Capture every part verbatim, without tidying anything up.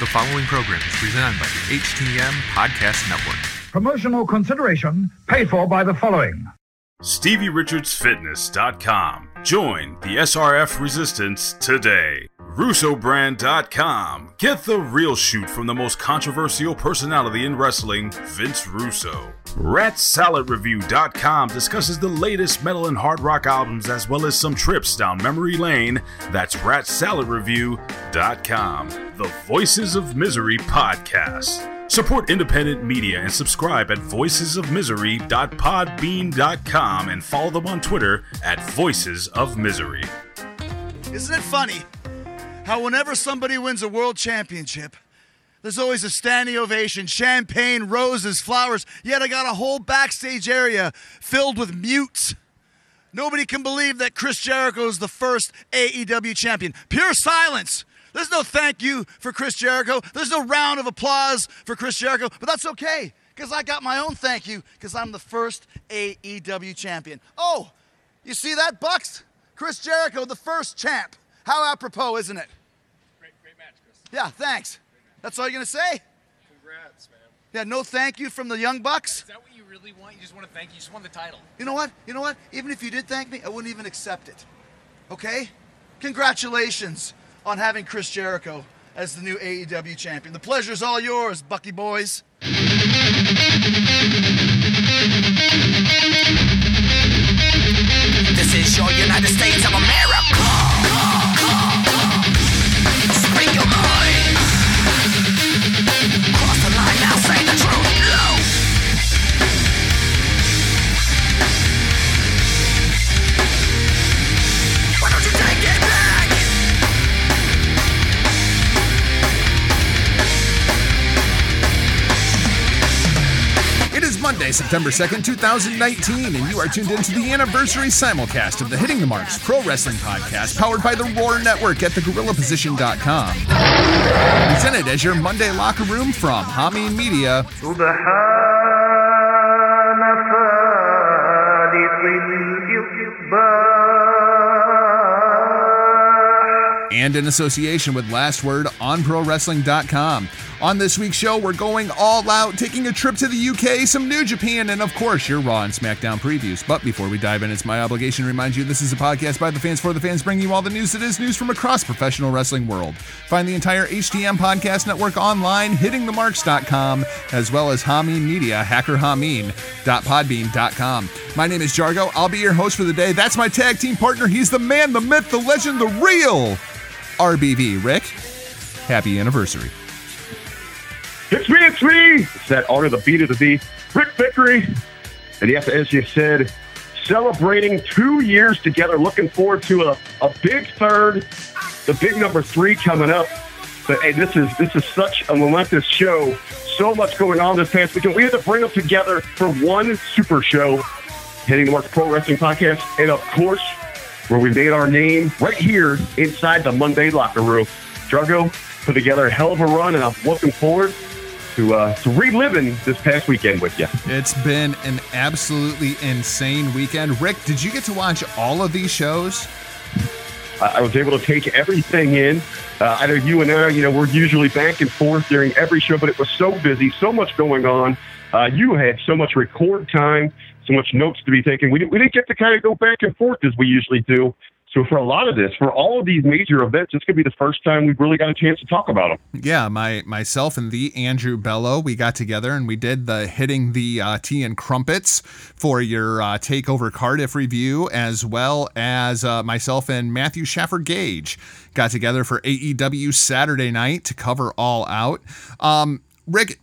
The following program is presented by the H T M Podcast Network. Promotional consideration paid for by the following. Stevie Richards Fitness dot com. Join the S R F resistance today. Russo Brand dot com. Get the real shoot from the most controversial personality in wrestling, Vince Russo. Rat Salad Review dot com discusses the latest metal and hard rock albums as well as some trips down memory lane. That's Rat Salad Review dot com. The Voices of Misery Podcast. Support independent media and subscribe at voices of misery dot podbean dot com and follow them on Twitter at Voices of Misery. Isn't it funny how whenever somebody wins a world championship, there's always a standing ovation, champagne, roses, flowers, yet I got a whole backstage area filled with mutes. Nobody can believe that Chris Jericho is the first A E W champion. Pure silence. There's no thank you for Chris Jericho. There's no round of applause for Chris Jericho. But that's okay, because I got my own thank you, because I'm the first A E W champion. Oh, you see that, Bucks? Chris Jericho, the first champ. How apropos, isn't it? Great, great match, Chris. Yeah, thanks. That's all you're going to say? Congrats, man. Yeah, no thank you from the Young Bucks? Is that what you really want? You just want to thank you? You just won the title. You know what? You know what? Even if you did thank me, I wouldn't even accept it. Okay? Congratulations on having Chris Jericho as the new A E W champion. The pleasure's all yours, Bucky boys. This is your United States of America. Speak your mind. Cross the line now, say the truth. Monday, September second, twenty nineteen, and you are tuned into the anniversary simulcast of the Hitting the Marks Pro Wrestling Podcast, powered by the Roar Network at the gorilla position dot com. Presented as your Monday locker room from Hameen Media. And in association with Last Word on Pro Wrestling dot com. On this week's show, we're going all out, taking a trip to the U K, some New Japan, and of course, your Raw and SmackDown previews. But before we dive in, it's my obligation to remind you this is a podcast by the fans for the fans, bringing you all the news that is news from across professional wrestling world. Find the entire H T M Podcast Network online, hitting the marks dot com, as well as Hameen Media, hacker hameen dot podbean dot com. My name is Jargo. I'll be your host for the day. That's my tag team partner. He's the man, the myth, the legend, the real R B V. Rick, happy anniversary. It's me, it's me. It's that honor, the beat of the beat. Rick Vickery. And yes, as you said, celebrating two years together, looking forward to a, a big third, the big number three coming up. But hey, this is this is such a momentous show. So much going on this past weekend. We had to bring them together for one super show, Hitting the Marks Pro Wrestling Podcast. And of course, where we made our name right here inside the Monday locker room. Jargo put together a hell of a run, and I'm looking forward to uh, to reliving this past weekend with you. It's been an absolutely insane weekend. Rick, did you get to watch all of these shows? I, I was able to take everything in. Uh, I know you and I, you know, we're usually back and forth during every show, but it was so busy, so much going on. Uh, you had so much record time, so much notes to be taken. We, we didn't get to kind of go back and forth as we usually do. So for a lot of this, for all of these major events, it's going to be the first time we've really got a chance to talk about them. Yeah, my myself and the Andrew Bello, we got together and we did the Hitting the uh, Tea and Crumpets for your uh, Takeover Cardiff review, as well as uh, myself and Matthew Shaffer Gage got together for A E W Saturday night to cover All Out. Um, Rick,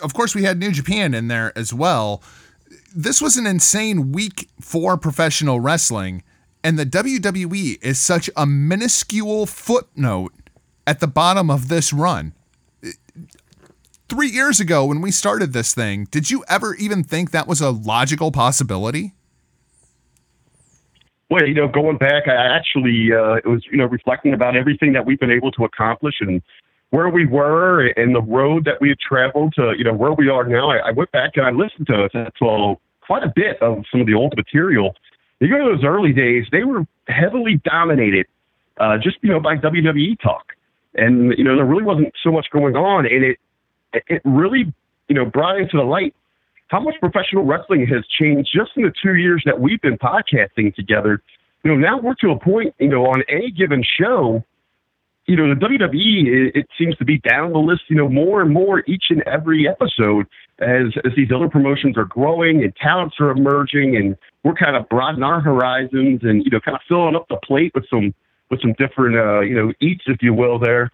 of course, we had New Japan in there as well. This was an insane week for professional wrestling, and the W W E is such a minuscule footnote at the bottom of this run. Three years ago when we started this thing, did you ever even think that was a logical possibility? Well, you know, going back, I actually, uh, it was, you know, reflecting about everything that we've been able to accomplish and where we were and the road that we had traveled to, you know, where we are now. I, I went back and I listened to, to, to quite a bit of some of the old material. You go to those early days, they were heavily dominated uh, just, you know, by W W E talk. And, you know, there really wasn't so much going on. And it it really, you know, brought into the light how much professional wrestling has changed just in the two years that we've been podcasting together. You know, now we're to a point, you know, on any given show, you know, the W W E, it, it seems to be down the list, you know, more and more each and every episode as, as these other promotions are growing and talents are emerging, and we're kind of broadening our horizons and, you know, kind of filling up the plate with some, with some different, uh, you know, eats, if you will, there.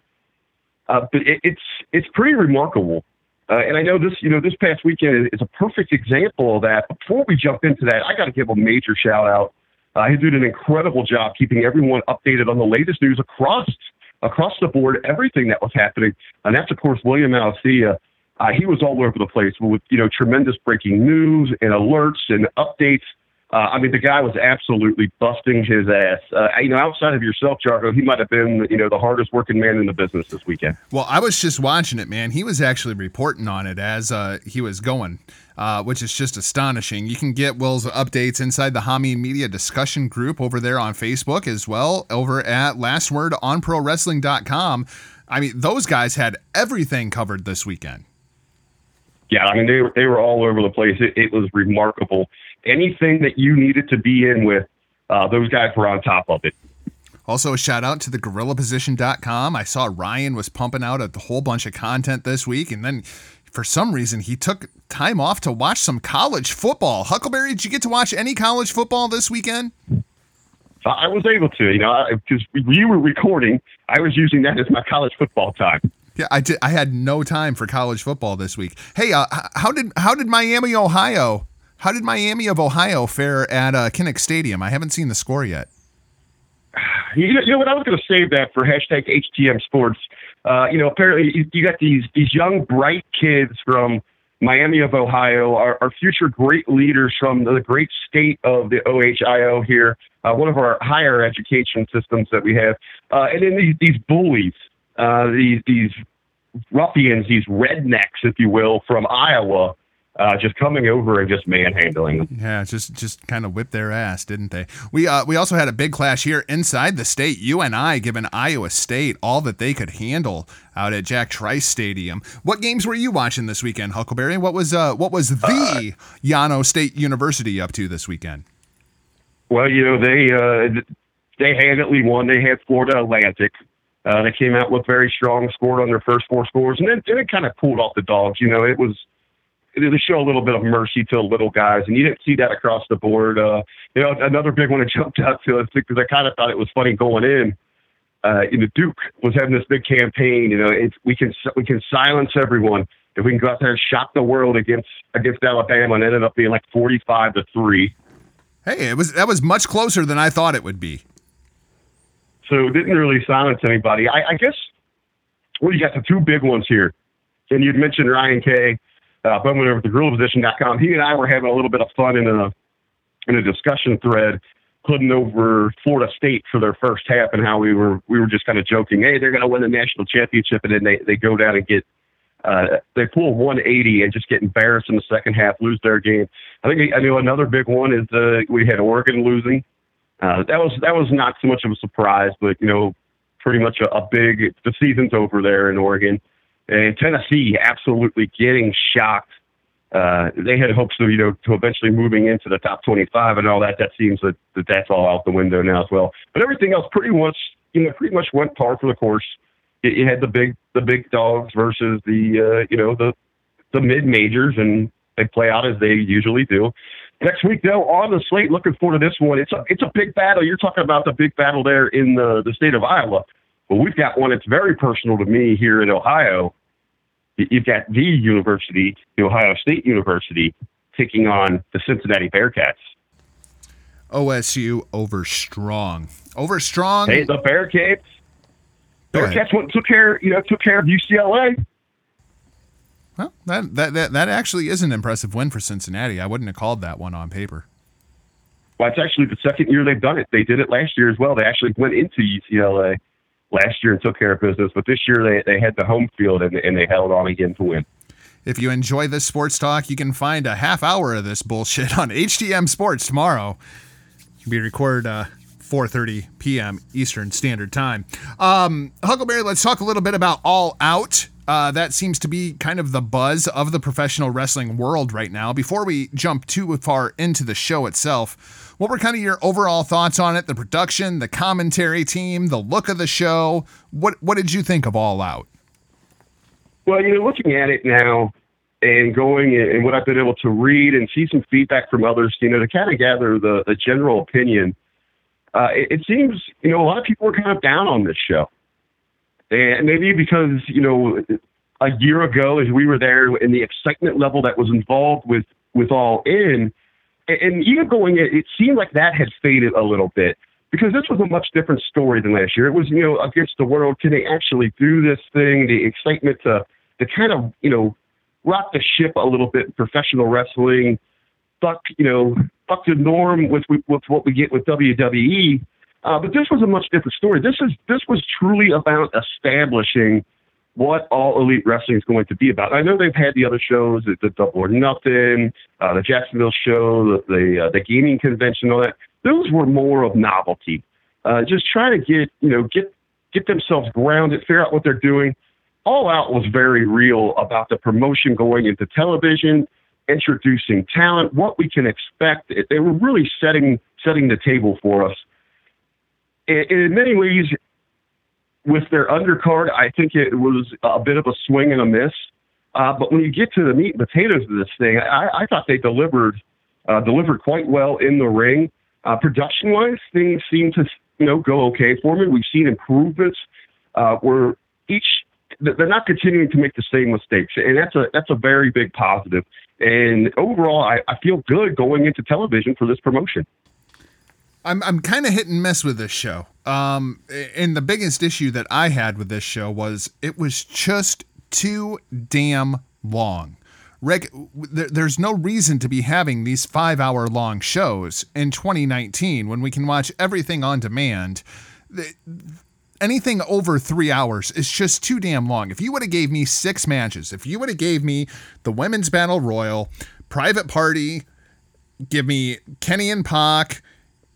Uh, but it, it's, it's pretty remarkable. Uh, and I know this, you know, this past weekend is a perfect example of that. Before we jump into that, I got to give a major shout out. Uh, he did an incredible job keeping everyone updated on the latest news across across the board, everything that was happening. And that's, of course, William Alcea. Uh, he was all over the place with, you know, tremendous breaking news and alerts and updates. Uh, I mean, the guy was absolutely busting his ass. Uh, you know, outside of yourself, Jargo, he might have been, you know, the hardest working man in the business this weekend. Well, I was just watching it, man. He was actually reporting on it as uh, he was going, uh, which is just astonishing. You can get Will's updates inside the Hami Media discussion group over there on Facebook as well, over at last word on pro wrestling dot com. I mean, those guys had everything covered this weekend. Yeah, I mean, they were, they were all over the place. It, it was remarkable. Anything that you needed to be in with, uh, those guys were on top of it. Also, a shout out to the gorilla position dot com. I saw Ryan was pumping out a whole bunch of content this week, and then for some reason he took time off to watch some college football. Huckleberry, did you get to watch any college football this weekend? I was able to, you know, because we were recording. I was using that as my college football time. Yeah, I did. I had no time for college football this week. Hey, uh, how did how did Miami, Ohio? How did Miami of Ohio fare at uh, Kinnick Stadium? I haven't seen the score yet. You know, you know what? I was going to save that for hashtag H T M Sports. Uh, you know, apparently you, you got these these young, bright kids from Miami of Ohio, our, our future great leaders from the great state of the Ohio here, uh, one of our higher education systems that we have. Uh, and then these, these bullies, uh, these, these ruffians, these rednecks, if you will, from Iowa, Uh, just coming over and just manhandling them. Yeah, just just kind of whipped their ass, didn't they? We uh, we also had a big clash here inside the state. You and I giving Iowa State all that they could handle out at Jack Trice Stadium. What games were you watching this weekend, Huckleberry? What was uh what was the uh, Yano State University up to this weekend? Well, you know, they uh, they handily won. They had Florida Atlantic. Uh, they came out with very strong, scored on their first four scores, and then, then it kind of pulled off the dogs. You know, it was. They show a little bit of mercy to little guys, and you didn't see that across the board. Uh, you know, another big one that jumped out to us because I kind of thought it was funny going in. Uh, you know, Duke was having this big campaign. You know, it's, we can we can silence everyone if we can go out there and shock the world against against Alabama, and it ended up being like forty-five to three. Hey, it was that was much closer than I thought it would be. So it didn't really silence anybody. I, I guess. Well, you got the two big ones here, and you'd mentioned Ryan Kay. Uh, but I went over to gorilla position dot com. He and I were having a little bit of fun in a in a discussion thread, putting over Florida State for their first half, and how we were we were just kind of joking, hey, they're going to win the national championship, and then they, they go down and get uh, they pull one eighty and just get embarrassed in the second half, lose their game. I think I know another big one is uh, we had Oregon losing. Uh, that was that was not so much of a surprise, but you know, pretty much a, a big the season's over there in Oregon. And Tennessee absolutely getting shocked. Uh, they had hopes of, you know, to eventually moving into the top twenty-five and all that. That seems that, that that's all out the window now as well. But everything else pretty much, you know, pretty much went par for the course. You had the big, the big dogs versus the, uh, you know, the, the mid majors, and they play out as they usually do. Next week though, on the slate, looking forward to this one. It's a, it's a big battle. You're talking about the big battle there in the, the state of Iowa. Well, we've got one that's very personal to me here in Ohio. You've got the university, the Ohio State University, taking on the Cincinnati Bearcats. O S U over Strong. Over Strong. Hey, the Bearcats. Bearcats went, took care, you know, took care of U C L A. Well, that, that that that actually is an impressive win for Cincinnati. I wouldn't have called that one on paper. Well, it's actually the second year they've done it. They did it last year as well. They actually went into U C L A last year and took care of business, but this year they, they had the home field and, and they held on again to win. If you enjoy this sports talk, you can find a half hour of this bullshit on H T M Sports tomorrow. We record uh, four thirty p.m. Eastern Standard Time. Um, Huckleberry, let's talk a little bit about All Out. Uh, that seems to be kind of the buzz of the professional wrestling world right now. Before we jump too far into the show itself, what were kind of your overall thoughts on it? The production, the commentary team, the look of the show. What what did you think of All Out? Well, you know, looking at it now and going and what I've been able to read and see some feedback from others, you know, to kind of gather the, the general opinion, uh, it, it seems, you know, a lot of people are kind of down on this show. And maybe because, you know, a year ago as we were there and the excitement level that was involved with, with All In, and, and even going, it, it seemed like that had faded a little bit because this was a much different story than last year. It was, you know, against the world. Can they actually do this thing? The excitement to, to kind of, you know, rock the ship a little bit in professional wrestling, fuck, you know, fuck the norm with, with, with what we get with W W E. Uh, but this was a much different story. This is this was truly about establishing what All Elite Wrestling is going to be about. I know they've had the other shows, the, the Double or Nothing, uh, the Jacksonville show, the the, uh, the gaming convention, all that. Those were more of novelty. Uh, just trying to get you know get get themselves grounded, figure out what they're doing. All Out was very real about the promotion going into television, introducing talent, what we can expect. They were really setting setting the table for us. In many ways, with their undercard, I think it was a bit of a swing and a miss. Uh, but when you get to the meat and potatoes of this thing, I, I thought they delivered uh, delivered quite well in the ring. Uh, production-wise, things seem to you know go okay for me. We've seen improvements uh, where each they're not continuing to make the same mistakes, and that's a that's a very big positive. And overall, I, I feel good going into television for this promotion. I'm I'm kind of hit and miss with this show. Um, and the biggest issue that I had with this show was it was just too damn long. Rick, there, there's no reason to be having these five hour long shows in twenty nineteen when we can watch everything on demand. Anything over three hours is just too damn long. If you would have gave me six matches, if you would have gave me the Women's Battle Royal, Private Party, give me Kenny and Pac,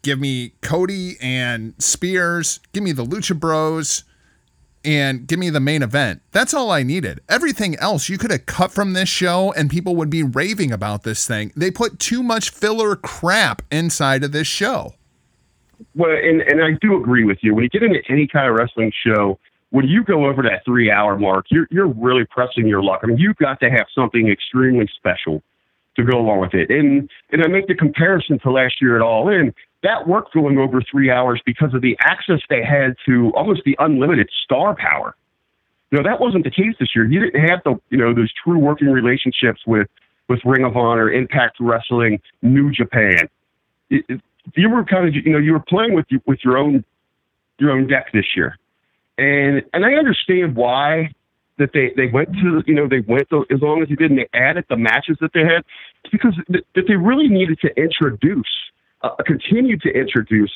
give me Cody and Spears, give me the Lucha Bros, and give me the main event. That's all I needed. Everything else you could have cut from this show and people would be raving about this thing. They put too much filler crap inside of this show. Well, and, and I do agree with you. When you get into any kind of wrestling show, when you go over that three hour mark, you're, you're really pressing your luck. I mean, you've got to have something extremely special to go along with it. And, and I make the comparison to last year at All In. That worked going over three hours because of the access they had to almost the unlimited star power. You know, that wasn't the case this year. You didn't have the, you know, those true working relationships with, with Ring of Honor, Impact Wrestling, New Japan. It, it, you were kind of, you know, you were playing with with your own your own deck this year, and and I understand why that they, they went to, you know, they went to, as long as you did, and they added the matches that they had, because th- that they really needed to introduce. Uh, continue to introduce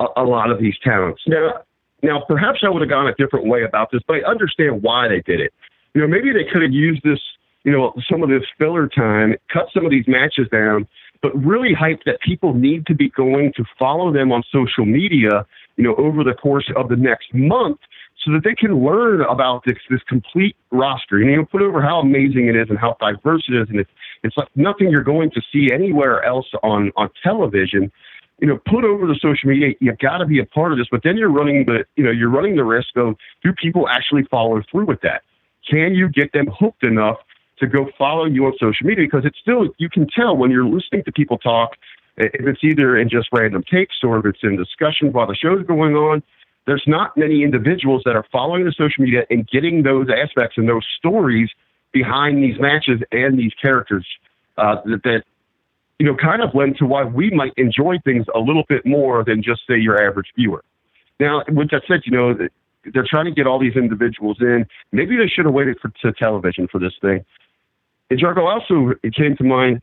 a, a lot of these talents. Now, now, perhaps I would have gone a different way about this, but I understand why they did it. You know, maybe they could have used this, you know, some of this filler time, cut some of these matches down, but really hype that people need to be going to follow them on social media, you know, over the course of the next month so that they can learn about this, this complete roster. And, you know, put over how amazing it is and how diverse it is, and it's It's like nothing you're going to see anywhere else on, on television. You know, put over the social media. You've got to be a part of this, but then you're running the you know you're running the risk of, do people actually follow through with that? Can you get them hooked enough to go follow you on social media? Because it's still, you can tell when you're listening to people talk, if it's either in just random takes or if it's in discussion while the show's going on, there's not many individuals that are following the social media and getting those aspects and those stories behind these matches and these characters uh, that, that, you know, kind of lend to why we might enjoy things a little bit more than just, say, your average viewer. Now, with that said, you know, they're trying to get all these individuals in. Maybe they should have waited for to television for this thing. And Jargo, also it came to mind,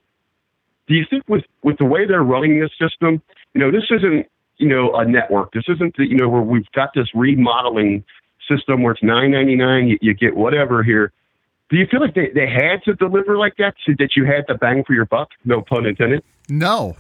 do you think with, with the way they're running this system, you know, this isn't, you know, a network. This isn't, the, you know, where we've got this remodeling system where it's nine ninety-nine, you, you get whatever here. Do you feel like they, they had to deliver like that so that you had to bang for your buck? No pun intended. No,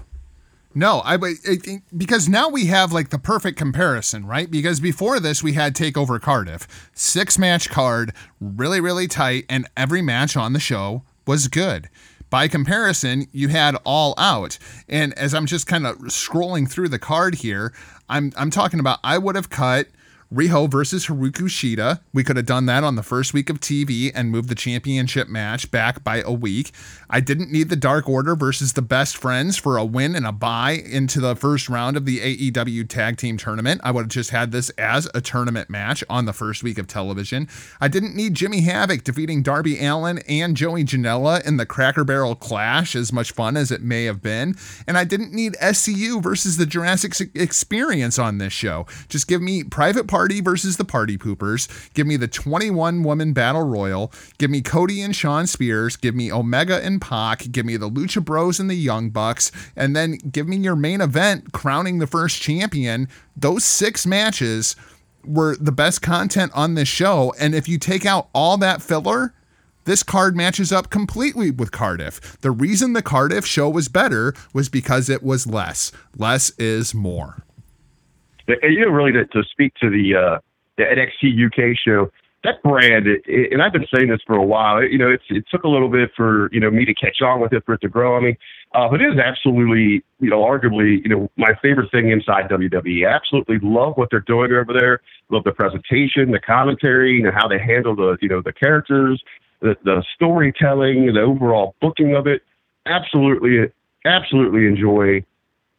No, I, I think because now we have like the perfect comparison, right? Because before this, we had TakeOver Cardiff, six match card, really, really tight. And every match on the show was good. By comparison, you had All Out. And as I'm just kind of scrolling through the card here, I'm, I'm talking about, I would have cut Riho versus Haruki Shida. We could have done that on the first week of T V and moved the championship match back by a week. I didn't need the Dark Order versus the Best Friends for a win and a bye into the first round of the A E W Tag Team Tournament. I would have just had this as a tournament match on the first week of television. I didn't need Jimmy Havoc defeating Darby Allin and Joey Janela in the Cracker Barrel Clash, as much fun as it may have been. And I didn't need S C U versus the Jurassic Experience on this show. Just give me Private Party Party versus the Party Poopers. Give me the twenty-one woman Battle Royal. Give me Cody and Sean Spears. Give me Omega and Pac. Give me the Lucha Bros and the Young Bucks. And then give me your main event crowning the first champion. Those six matches were the best content on this show. And if you take out all that filler, this card matches up completely with Cardiff. The reason the Cardiff show was better was because it was less. Less is more. And you know, really, to, to speak to the uh, the N X T U K show, that brand, it, and I've been saying this for a while. It, you know, it's, it took a little bit for you know me to catch on with it, for it to grow. I mean, uh, but it is absolutely, you know, arguably, you know, my favorite thing inside W W E. I absolutely love what they're doing over there. Love the presentation, the commentary, and you know, how they handle the you know the characters, the, the storytelling, the overall booking of it. Absolutely, absolutely enjoy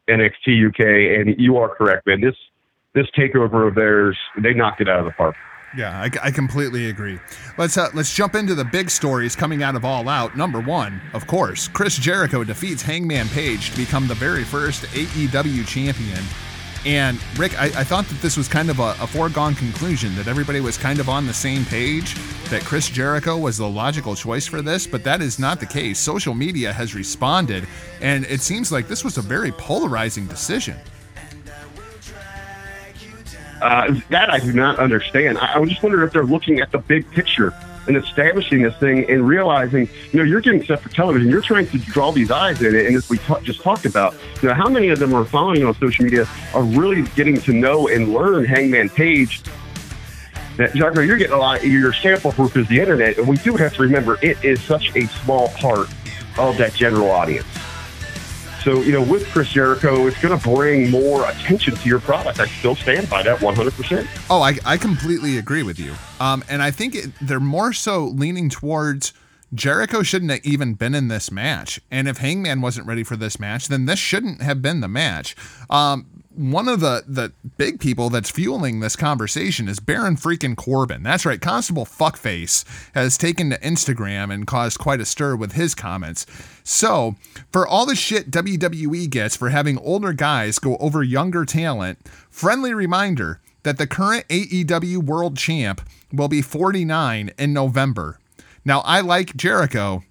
N X T U K, and you are correct, man. This. This takeover of theirs, they knocked it out of the park. Yeah, I, I completely agree. Let's uh, let's jump into the big stories coming out of All Out. Number one, of course, Chris Jericho defeats Hangman Page to become the very first A E W champion. And, Rick, I, I thought that this was kind of a, a foregone conclusion, that everybody was kind of on the same page, that Chris Jericho was the logical choice for this, but that is not the case. Social media has responded, and it seems like this was a very polarizing decision. Uh, that I do not understand. I, I just wonder if they're looking at the big picture and establishing this thing and realizing, you know, you're getting set for television. You're trying to draw these eyes in it. And as we t- just talked about, you know, how many of them are following on social media are really getting to know and learn Hangman Page? That, Jocko, you're getting a lot. Your sample group is the internet. And we do have to remember it is such a small part of that general audience. So, you know, with Chris Jericho, it's going to bring more attention to your product. I still stand by that one hundred percent. Oh, I, I completely agree with you. Um, and I think it, they're more so leaning towards Jericho shouldn't have even been in this match. And if Hangman wasn't ready for this match, then this shouldn't have been the match. Um, one of the, the big people that's fueling this conversation is Baron freaking Corbin. That's right. Constable Fuckface has taken to Instagram and caused quite a stir with his comments. So for all the shit W W E gets for having older guys go over younger talent, friendly reminder that the current A E W world champ will be forty-nine in November. Now, I like Jericho,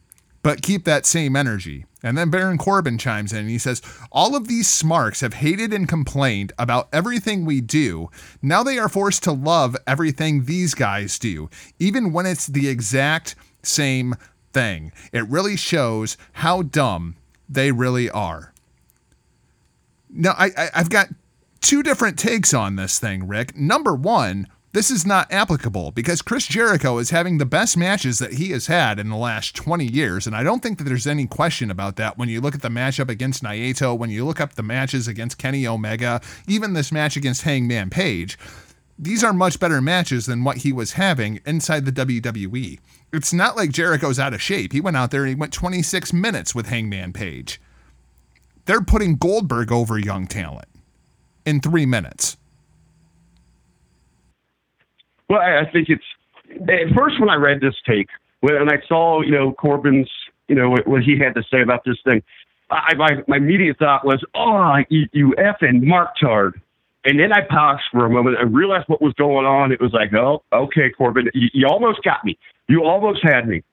but keep that same energy. And then Baron Corbin chimes in and he says, all of these smarks have hated and complained about everything we do. Now they are forced to love everything these guys do, even when it's the exact same thing. It really shows how dumb they really are. Now, I, I, I've got two different takes on this thing, Rick. Number one, this is not applicable because Chris Jericho is having the best matches that he has had in the last twenty years. And I don't think that there's any question about that. When you look at the matchup against Naito, when you look up the matches against Kenny Omega, even this match against Hangman Page, these are much better matches than what he was having inside the W W E. It's not like Jericho's out of shape. He went out there and he went twenty-six minutes with Hangman Page. They're putting Goldberg over young talent in three minutes. Well, I think it's at first when I read this take, when I saw, you know, Corbin's, you know, what, what he had to say about this thing, I, my, my immediate thought was, oh, you, you effing marktard. And then I paused for a moment and realized what was going on. It was like, oh, okay, Corbin, you, you almost got me. You almost had me.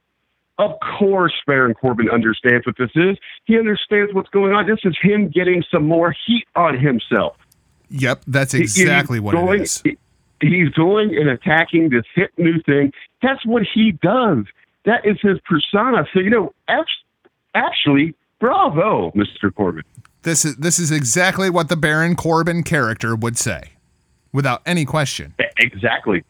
Of course, Baron Corbin understands what this is. He understands what's going on. This is him getting some more heat on himself. Yep, that's exactly he, what going, it is. It, He's going and attacking this hip new thing. That's what he does. That is his persona. So, you know, actually, bravo, Mister Corbin. This is this is exactly what the Baron Corbin character would say, without any question. Exactly.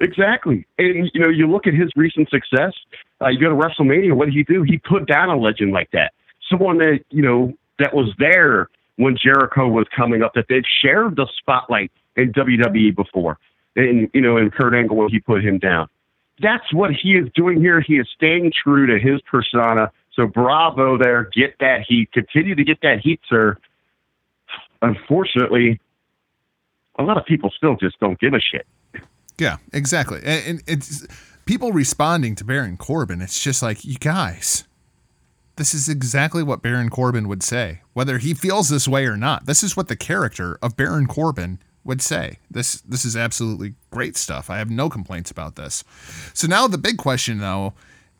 Exactly. And, you know, you look at his recent success, uh, you go to WrestleMania, what did he do? He put down a legend like that. Someone that, you know, that was there when Jericho was coming up, that they've shared the spotlight in W W E before. And, you know, and Kurt Angle, when he put him down. That's what he is doing here. He is staying true to his persona. So bravo there. Get that heat. Continue to get that heat, sir. Unfortunately, a lot of people still just don't give a shit. Yeah, exactly. And it's people responding to Baron Corbin. It's just like, you guys, this is exactly what Baron Corbin would say, whether he feels this way or not. This is what the character of Baron Corbin would say. This, this is absolutely great stuff. I have no complaints about this. So now the big question, though,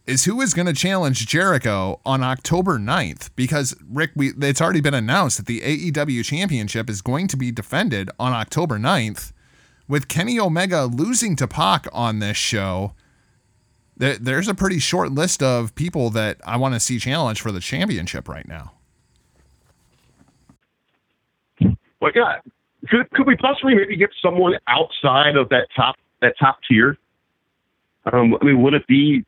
is who is going to challenge Jericho on October ninth? Because, Rick, we, it's already been announced that the A E W Championship is going to be defended on October ninth, with Kenny Omega losing to Pac on this show. There, there's a pretty short list of people that I want to see challenge for the championship right now. Well, yeah, could, could we possibly maybe get someone outside of that top that top tier? Um, I mean, would it be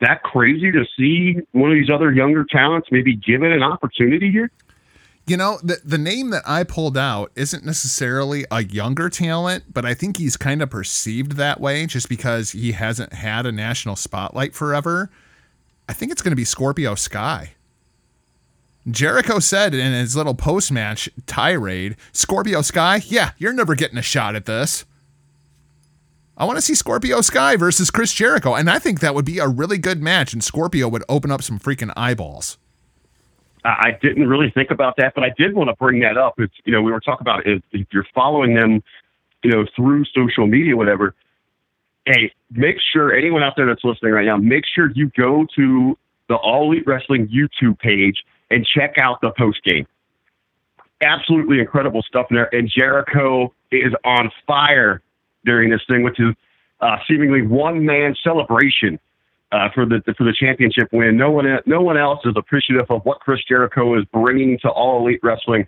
that crazy to see one of these other younger talents maybe given an opportunity here? You know, the the name that I pulled out isn't necessarily a younger talent, but I think he's kind of perceived that way just because he hasn't had a national spotlight forever. I think it's going to be Scorpio Sky. Jericho said in his little post-match tirade, Scorpio Sky, yeah, you're never getting a shot at this. I want to see Scorpio Sky versus Chris Jericho, and I think that would be a really good match, and Scorpio would open up some freaking eyeballs. I didn't really think about that, but I did want to bring that up. It's, you know, we were talking about if, if you're following them, you know, through social media, whatever. Hey, make sure anyone out there that's listening right now, make sure you go to the All Elite Wrestling YouTube page and check out the post game. Absolutely incredible stuff in there. And Jericho is on fire during this thing, which is uh, seemingly one man celebration. Uh, for the for the championship win, no one no one else is appreciative of what Chris Jericho is bringing to All Elite Wrestling,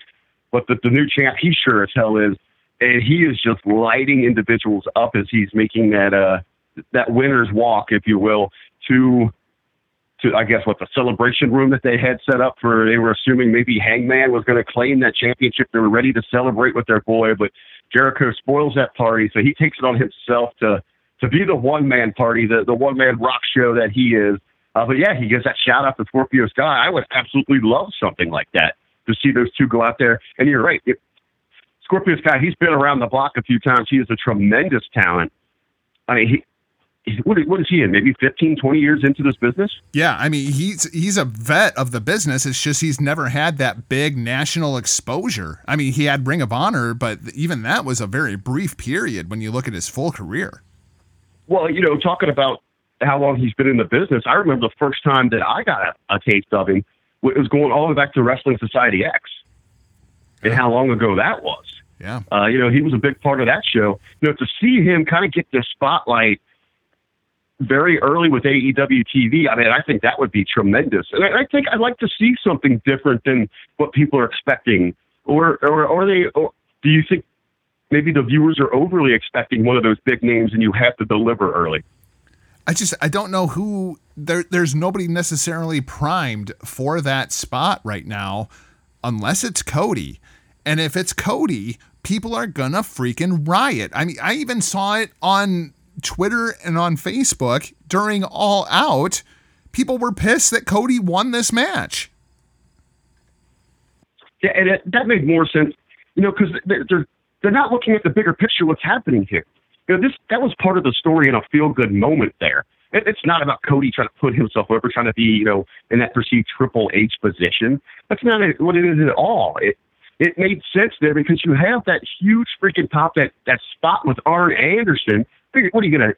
but the, the new champ, he sure as hell is, and he is just lighting individuals up as he's making that uh that winner's walk, if you will, to to I guess what the celebration room that they had set up for. They were assuming maybe Hangman was going to claim that championship. They were ready to celebrate with their boy, but Jericho spoils that party, so he takes it on himself to. To be the one-man party, the, the one-man rock show that he is. Uh, but, yeah, he gives that shout-out to Scorpio Sky. I would absolutely love something like that, to see those two go out there. And you're right. It, Scorpio Sky, he's been around the block a few times. He is a tremendous talent. I mean, he, what, what is he in, maybe fifteen, twenty years into this business? Yeah, I mean, he's he's a vet of the business. It's just he's never had that big national exposure. I mean, he had Ring of Honor, but even that was a very brief period when you look at his full career. Well, you know, talking about how long he's been in the business, I remember the first time that I got a, a taste of him, it was going all the way back to Wrestling Society X, and how long ago that was. Yeah. Uh, you know, he was a big part of that show. You know, to see him kind of get the spotlight very early with A E W T V, I mean, I think that would be tremendous. And I, I think I'd like to see something different than what people are expecting. Or, or, or they, or, do you think, maybe the viewers are overly expecting one of those big names and you have to deliver early? I just, I don't know who, there. there's nobody necessarily primed for that spot right now, unless it's Cody. And if it's Cody, people are going to freaking riot. I mean, I even saw it on Twitter and on Facebook during All Out. People were pissed that Cody won this match. Yeah, and it, that made more sense, you know, because they're, they're They're not looking at the bigger picture. What's happening here? You know, this that was part of the story in a feel-good moment. There, it, it's not about Cody trying to put himself over, trying to be, you know, in that perceived Triple H position. That's not a, what it is at all. It it made sense there because you have that huge freaking pop, that that spot with Arn Anderson. What are you gonna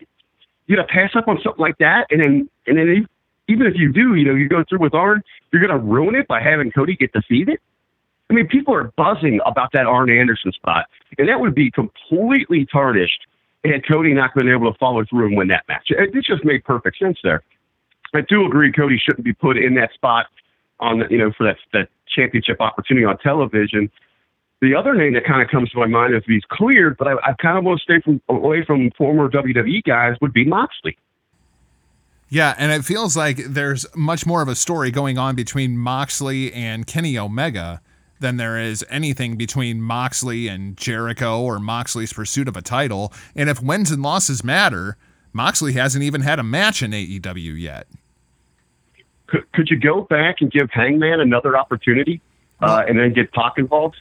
you gonna pass up on something like that? And then and then even if you do, you know, you go through with Arn, you're gonna ruin it by having Cody get defeated. I mean, people are buzzing about that Arn Anderson spot, and that would be completely tarnished had Cody not been able to follow through and win that match. It just made perfect sense there. I do agree Cody shouldn't be put in that spot on the, you know, for that, that championship opportunity on television. The other name that kind of comes to my mind if he's cleared, but I, I kind of want to stay from, away from former W W E guys, would be Moxley. Yeah, and it feels like there's much more of a story going on between Moxley and Kenny Omega than there is anything between Moxley and Jericho or Moxley's pursuit of a title. And if wins and losses matter, Moxley hasn't even had a match in A E W yet. Could, could you go back and give Hangman another opportunity uh, and then get Pac involved?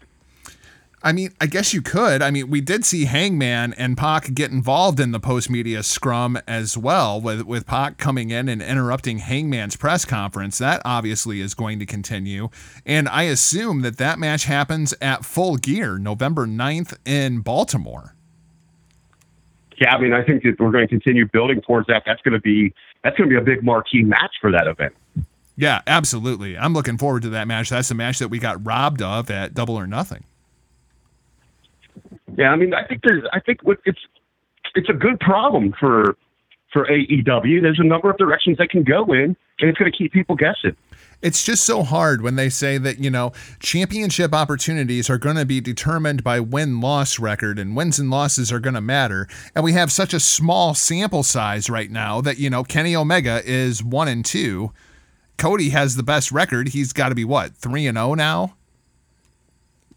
I mean, I guess you could. I mean, we did see Hangman and Pac get involved in the post-media scrum as well, with, with Pac coming in and interrupting Hangman's press conference. That obviously is going to continue. And I assume that that match happens at Full Gear, November ninth in Baltimore. Yeah, I mean, I think that we're going to continue building towards that. That's going to be that's going to be a big marquee match for that event. Yeah, absolutely. I'm looking forward to that match. That's the match that we got robbed of at Double or Nothing. Yeah, I mean, I think there's, I think it's, it's a good problem for, for A E W. There's a number of directions they can go in, and it's going to keep people guessing. It's just so hard when they say that, you know, championship opportunities are going to be determined by win-loss record, and wins and losses are going to matter. And we have such a small sample size right now that, you know, Kenny Omega is one and two. Cody has the best record. He's got to be what, three and oh now?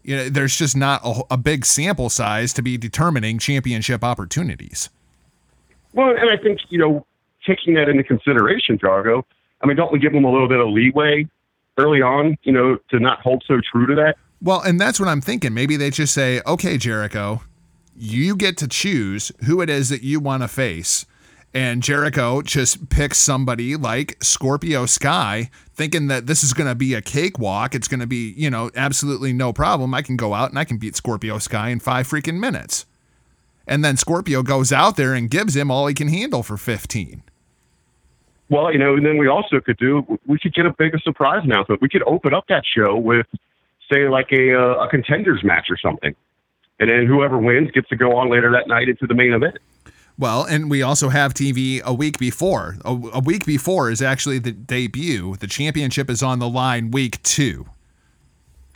You know, there's just not a, a big sample size to be determining championship opportunities. Well, and I think, you know, taking that into consideration, Jargo, I mean, don't we give them a little bit of leeway early on, you know, to not hold so true to that? Well, and that's what I'm thinking. Maybe they just say, okay, Jericho, you get to choose who it is that you want to face. And Jericho just picks somebody like Scorpio Sky, thinking that this is going to be a cakewalk. It's going to be, you know, absolutely no problem. I can go out and I can beat Scorpio Sky in five freaking minutes. And then Scorpio goes out there and gives him all he can handle for fifteen. Well, you know, and then we also could do, we could get a bigger surprise announcement. We could open up that show with, say, like a, a contenders match or something. And then whoever wins gets to go on later that night into the main event. Well, and we also have T V a week before. A, a week before is actually the debut. The championship is on the line week two.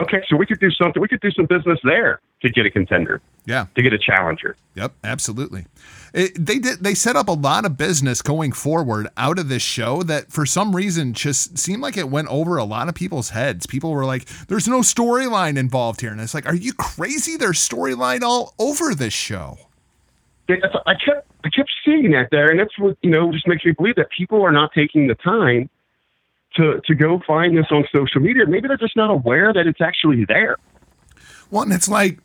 Okay, so we could do something. We could do some business there to get a contender. Yeah, to get a challenger. Yep, absolutely. It, they did. They set up a lot of business going forward out of this show that for some reason just seemed like it went over a lot of people's heads. People were like, "There's no storyline involved here," and it's like, "Are you crazy? There's storyline all over this show." I kept I kept seeing that there, and that's what, you know, just makes me believe that people are not taking the time to to go find this on social media. Maybe they're just not aware that it's actually there. Well, and it's like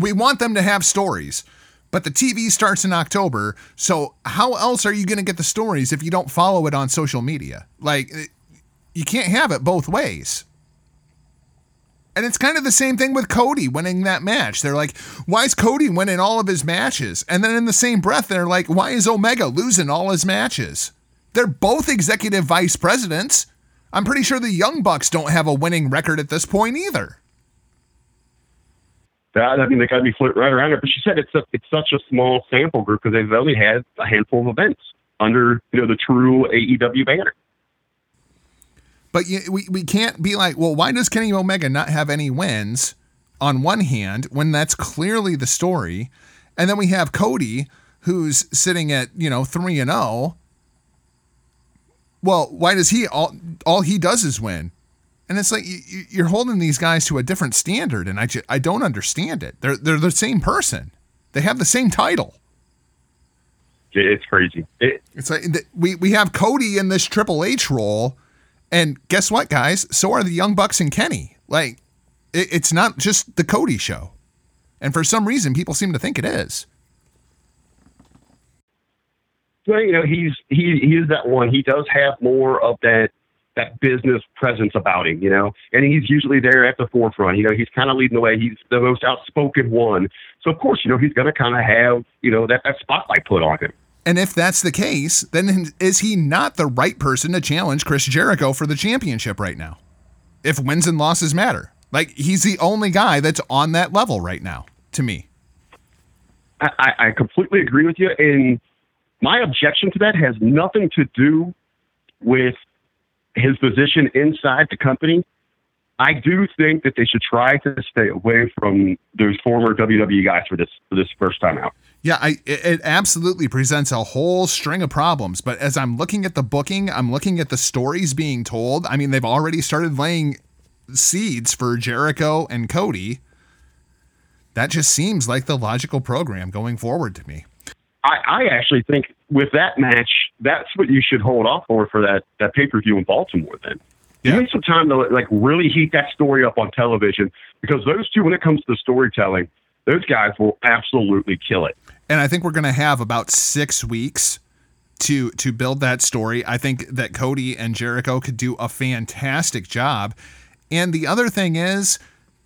we want them to have stories, but the T V starts in October, so how else are you going to get the stories if you don't follow it on social media? Like, you can't have it both ways. And it's kind of the same thing with Cody winning that match. They're like, why is Cody winning all of his matches? And then in the same breath, they're like, why is Omega losing all his matches? They're both executive vice presidents. I'm pretty sure the Young Bucks don't have a winning record at this point either. That, I mean, they got to be flirting right around it. But she said it's a, it's such a small sample group because they've only had a handful of events under, you know, the true A E W banner. But you, we, we can't be like, well, why does Kenny Omega not have any wins on one hand when that's clearly the story? And then we have Cody, who's sitting at, you know, three and oh. Well, why does he all, all he does is win? And it's like you, you're holding these guys to a different standard. And I, just, I don't understand it. They're, they're the same person. They have the same title. It's crazy. It, it's like we, we have Cody in this Triple H role. And guess what, guys? So are the Young Bucks and Kenny. Like, it, it's not just the Cody show. And for some reason, people seem to think it is. Well, you know, he's he, he is that one. He does have more of that that business presence about him, you know. And he's usually there at the forefront. You know, he's kind of leading the way. He's the most outspoken one. So, of course, you know, he's going to kind of have, you know, that, that spotlight put on him. And if that's the case, then is he not the right person to challenge Chris Jericho for the championship right now? If wins and losses matter, like he's the only guy that's on that level right now to me. I, I completely agree with you. And my objection to that has nothing to do with his position inside the company, I do think that they should try to stay away from those former W W E guys for this for this first time out. Yeah, I, it absolutely presents a whole string of problems. But as I'm looking at the booking, I'm looking at the stories being told. I mean, they've already started laying seeds for Jericho and Cody. That just seems like the logical program going forward to me. I, I actually think with that match, that's what you should hold off for for that, that pay-per-view in Baltimore then. Yeah. You need some time to like really heat that story up on television, because those two, when it comes to the storytelling, those guys will absolutely kill it. And I think we're going to have about six weeks to to build that story. I think that Cody and Jericho could do a fantastic job. And the other thing is,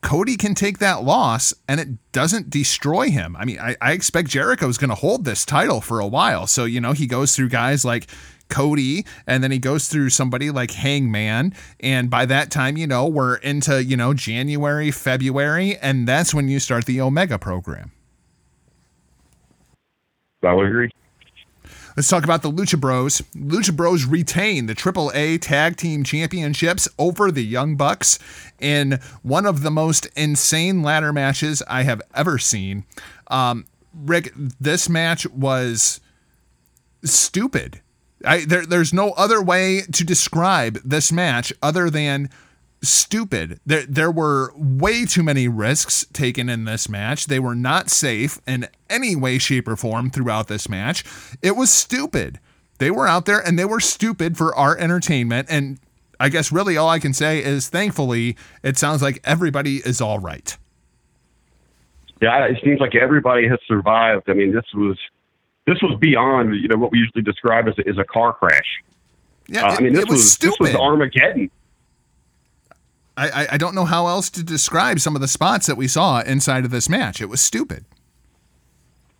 Cody can take that loss and it doesn't destroy him. I mean, I, I expect Jericho is going to hold this title for a while. So, you know, he goes through guys like Cody, and then he goes through somebody like Hangman. And by that time, you know, we're into, you know, January, February, and that's when you start the Omega program. I would agree. Let's talk about the Lucha Bros. Lucha Bros retain the triple A Tag Team Championships over the Young Bucks in one of the most insane ladder matches I have ever seen. Um, Rick, this match was stupid. I, there, there's no other way to describe this match other than stupid. There, there were way too many risks taken in this match. They were not safe in any way, shape, or form throughout this match. It was stupid. They were out there and they were stupid for our entertainment. And I guess really all I can say is, thankfully, it sounds like everybody is all right. Yeah, it seems like everybody has survived. I mean, this was... This was beyond, you know, what we usually describe as a, as a car crash. Yeah, uh, I mean, this was, was stupid. This was Armageddon. I, I, I don't know how else to describe some of the spots that we saw inside of this match. It was stupid.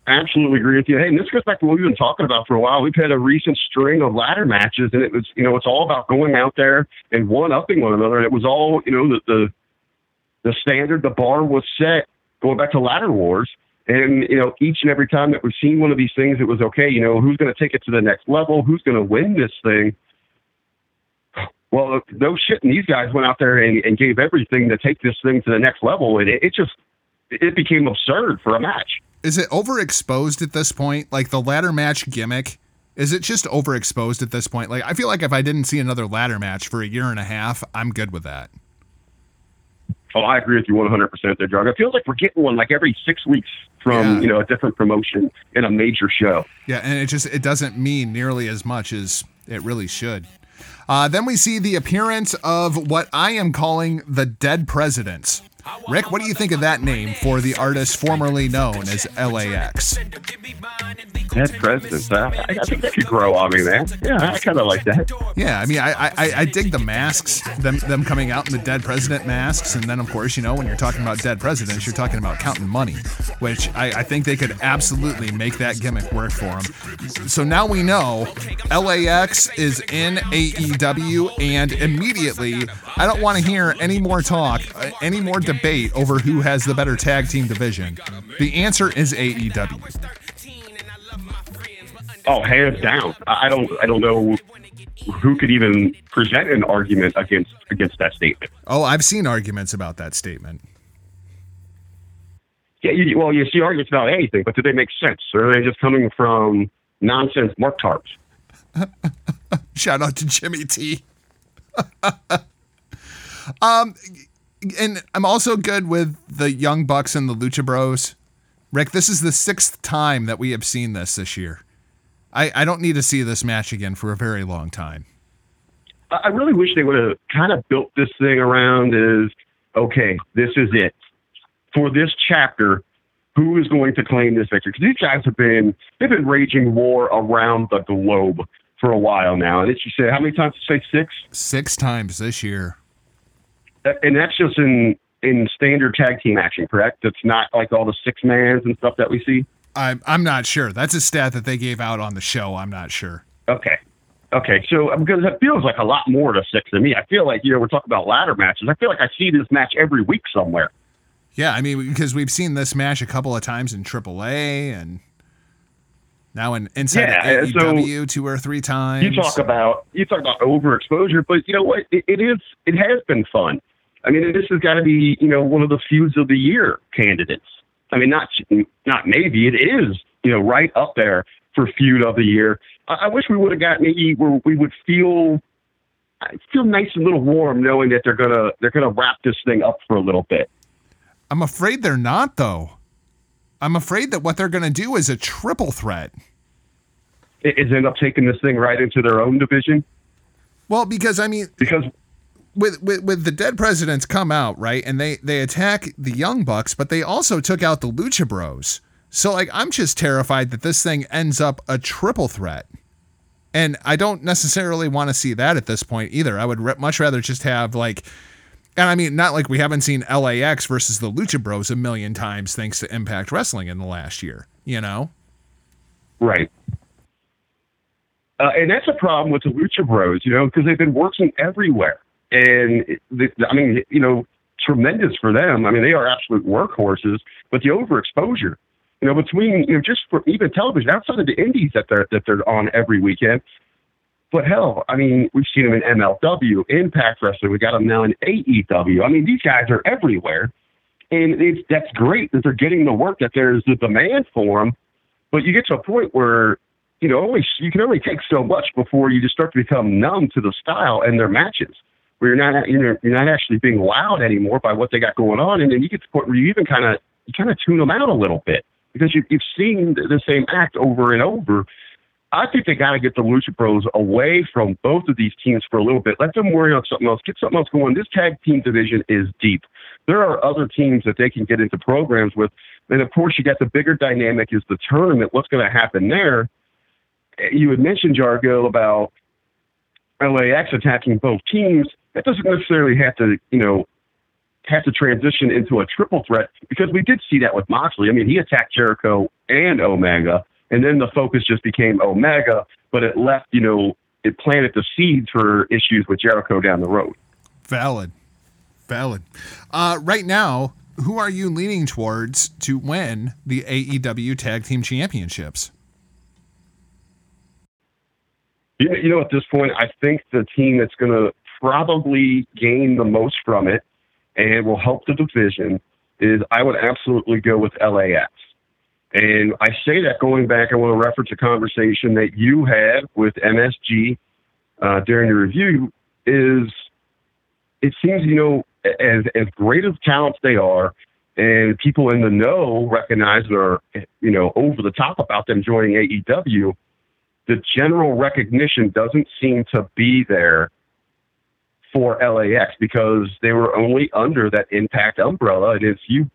Absolutely agree with you. Hey, and this goes back to what we've been talking about for a while. We've had a recent string of ladder matches, and it was, you know, it's all about going out there and one-upping one another. And it was all, you know, the the, the standard, the bar was set, going back to ladder wars. And, you know, each and every time that we've seen one of these things, it was, okay, you know, who's going to take it to the next level? Who's going to win this thing? Well, no shit. And these guys went out there and, and gave everything to take this thing to the next level. And it, it just, it became absurd for a match. Is it overexposed at this point? Like the ladder match gimmick, is it just overexposed at this point? Like, I feel like if I didn't see another ladder match for a year and a half, I'm good with that. Oh, I agree with you one hundred percent there, John. It feels like we're getting one like every six weeks from, yeah. you know, a different promotion in a major show. Yeah, and it just it doesn't mean nearly as much as it really should. Uh, then we see the appearance of what I am calling the Dead Presidents. Rick, what do you think of that name for the artist formerly known as L A X? Dead Presidents. I, I think that could grow on me, man. Yeah, I kind of like that. Yeah, I mean, I, I I dig the masks, them them coming out in the Dead President masks, and then, of course, you know, when you're talking about Dead Presidents, you're talking about counting money, which I, I think they could absolutely make that gimmick work for them. So now we know L A X is in A E W, and immediately, I don't want to hear any more talk, any more debate over who has the better tag team division. The answer is A E W. Oh, hands down. I don't I don't know who could even present an argument against against that statement. Oh, I've seen arguments about that statement. Yeah, you, well, you see arguments about anything, but do they make sense? Or are they just coming from nonsense mark tarps? Shout out to Jimmy T. um... And I'm also good with the Young Bucks and the Lucha Bros. Rick, this is the sixth time that we have seen this this year. I, I don't need to see this match again for a very long time. I really wish they would have kind of built this thing around is, okay, this is it. For this chapter, who is going to claim this victory? Because these guys have been, they've been raging war around the globe for a while now. And did you say, how many times did you say six? Six times this year. And that's just in, in standard tag team action, correct? That's not like all the six mans and stuff that we see? I'm, I'm not sure. That's a stat that they gave out on the show. I'm not sure. Okay. Okay. So because that feels like a lot more to six than me. I feel like, you know, we're talking about ladder matches. I feel like I see this match every week somewhere. Yeah. I mean, because we've seen this match a couple of times in triple A and Now in inside yeah, A E W so two or three times. You talk about you talk about overexposure, but you know what? It, it is it has been fun. I mean, this has got to be you know one of the feuds of the year candidates. I mean, not not maybe it is you know right up there for feud of the year. I, I wish we would have gotten maybe where we would feel feel nice and a little warm knowing that they're gonna they're gonna wrap this thing up for a little bit. I'm afraid they're not though. I'm afraid that what they're going to do is a triple threat. Is end up taking this thing right into their own division? Well, because I mean, because with with, with the Dead Presidents come out, right, and they, they attack the Young Bucks, but they also took out the Lucha Bros. So, like, I'm just terrified that this thing ends up a triple threat. And I don't necessarily want to see that at this point either. I would re- much rather just have, like... And I mean, not like we haven't seen L A X versus the Lucha Bros a million times thanks to Impact Wrestling in the last year, you know? Right. Uh, and that's a problem with the Lucha Bros, you know, because they've been working everywhere. And, they, I mean, you know, tremendous for them. I mean, they are absolute workhorses, but the overexposure, you know, between, you know, just for even television, outside of the indies that they're, that they're on every weekend. But hell, I mean, we've seen them in M L W, Impact Wrestling. We got them now in A E W. I mean, these guys are everywhere, and it's, that's great that they're getting the work, that there's the demand for them. But you get to a point where you know only you can only take so much before you just start to become numb to the style and their matches, where you're not you're not actually being wowed anymore by what they got going on, and then you get to the point where you even kind of you kind of tune them out a little bit because you, you've seen the same act over and over. I think they got to get the Lucha Bros away from both of these teams for a little bit. Let them worry on something else. Get something else going. This tag team division is deep. There are other teams that they can get into programs with. And, of course, you got the bigger dynamic is the tournament. What's going to happen there? You had mentioned, Jargo, about L A X attacking both teams. That doesn't necessarily have to, you know, have to transition into a triple threat because we did see that with Moxley. I mean, he attacked Jericho and Omega. And then the focus just became Omega, but it left, you know, it planted the seeds for issues with Jericho down the road. Valid. Valid. Uh, right now, who are you leaning towards to win the A E W Tag Team Championships? You, you know, at this point, I think the team that's going to probably gain the most from it and will help the division is I would absolutely go with L A X. And I say that going back, I want to reference a conversation that you had with M S G uh, during the review. Is it seems, you know, as as great as talents they are, and people in the know recognize or, you know, over the top about them joining A E W, the general recognition doesn't seem to be there for L A X because they were only under that Impact umbrella. And if you,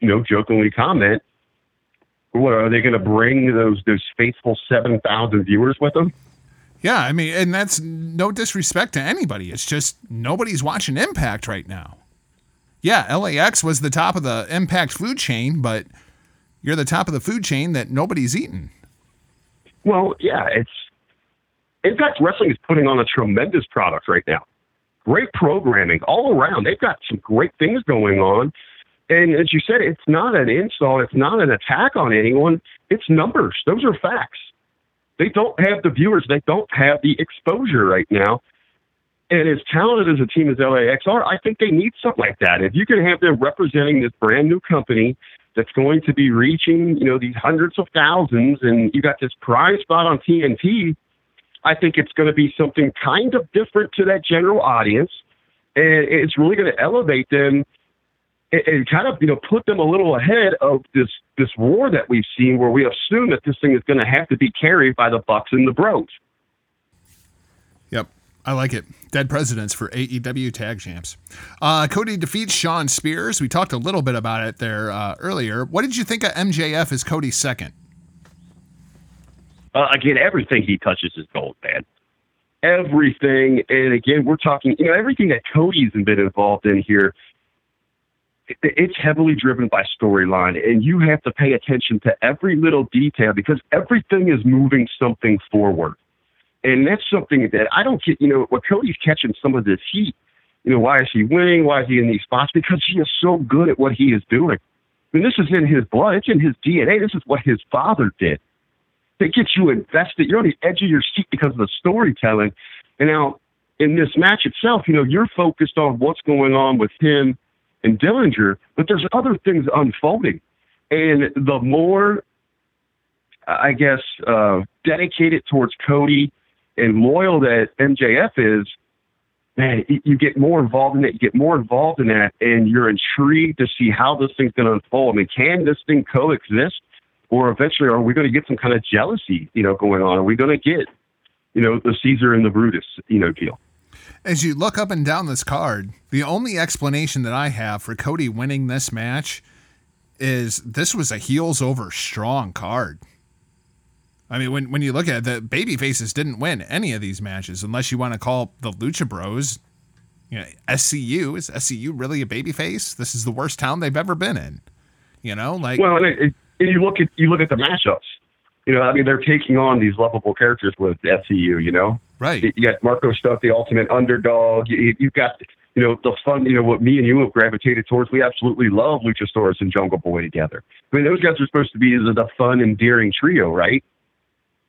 you know, jokingly comment, what are they going to bring those those faithful seven thousand viewers with them? Yeah, I mean, and that's no disrespect to anybody. It's just nobody's watching Impact right now. Yeah, L A X was the top of the Impact food chain, but you're the top of the food chain that nobody's eating. Well, yeah, it's Impact Wrestling is putting on a tremendous product right now. Great programming all around. They've got some great things going on. And as you said, it's not an insult. It's not an attack on anyone. It's numbers. Those are facts. They don't have the viewers. They don't have the exposure right now. And as talented as a team as L A X are, I think they need something like that. If you can have them representing this brand new company that's going to be reaching, you know, these hundreds of thousands, and you got this prize spot on T N T, I think it's going to be something kind of different to that general audience. And it's really going to elevate them and kind of, you know, put them a little ahead of this, this war that we've seen where we assume that this thing is going to have to be carried by the Bucks and the Bros. Yep. I like it. Dead Presidents for A E W Tag Champs. Uh, Cody defeats Sean Spears. We talked a little bit about it there uh, earlier. What did you think of M J F as Cody's second? Uh, again, everything he touches is gold, man. Everything. And again, we're talking, you know, everything that Cody's been involved in here, it's heavily driven by storyline, and you have to pay attention to every little detail because everything is moving something forward. And that's something that I don't get, you know, what Cody's catching some of this heat, you know, why is he winning? Why is he in these spots? Because he is so good at what he is doing. I mean, this is in his blood. It's in his D N A. This is what his father did. They get you invested. You're on the edge of your seat because of the storytelling. And now in this match itself, you know, you're focused on what's going on with him and Dillinger, but there's other things unfolding. And the more, I guess, uh, dedicated towards Cody and loyal that M J F is, man, you get more involved in it, you get more involved in that, and you're intrigued to see how this thing's going to unfold. I mean, can this thing coexist? Or eventually, are we going to get some kind of jealousy, you know, going on? Are we going to get, you know, the Caesar and the Brutus, you know, deal? As you look up and down this card, the only explanation that I have for Cody winning this match is this was a heels over strong card. I mean, when, when you look at it, the babyfaces didn't win any of these matches, unless you want to call the Lucha Bros, you know, S C U. Is S C U really a babyface? This is the worst town they've ever been in, you know? Like, well, and you look at you look at the matchups. You know, I mean, they're taking on these lovable characters with S C U, you know? Right. You got Marco Stunt, the ultimate underdog. You, you've got, you know, the fun, you know, what me and you have gravitated towards. We absolutely love Luchasaurus and Jungle Boy together. I mean, those guys are supposed to be the fun, endearing trio, right?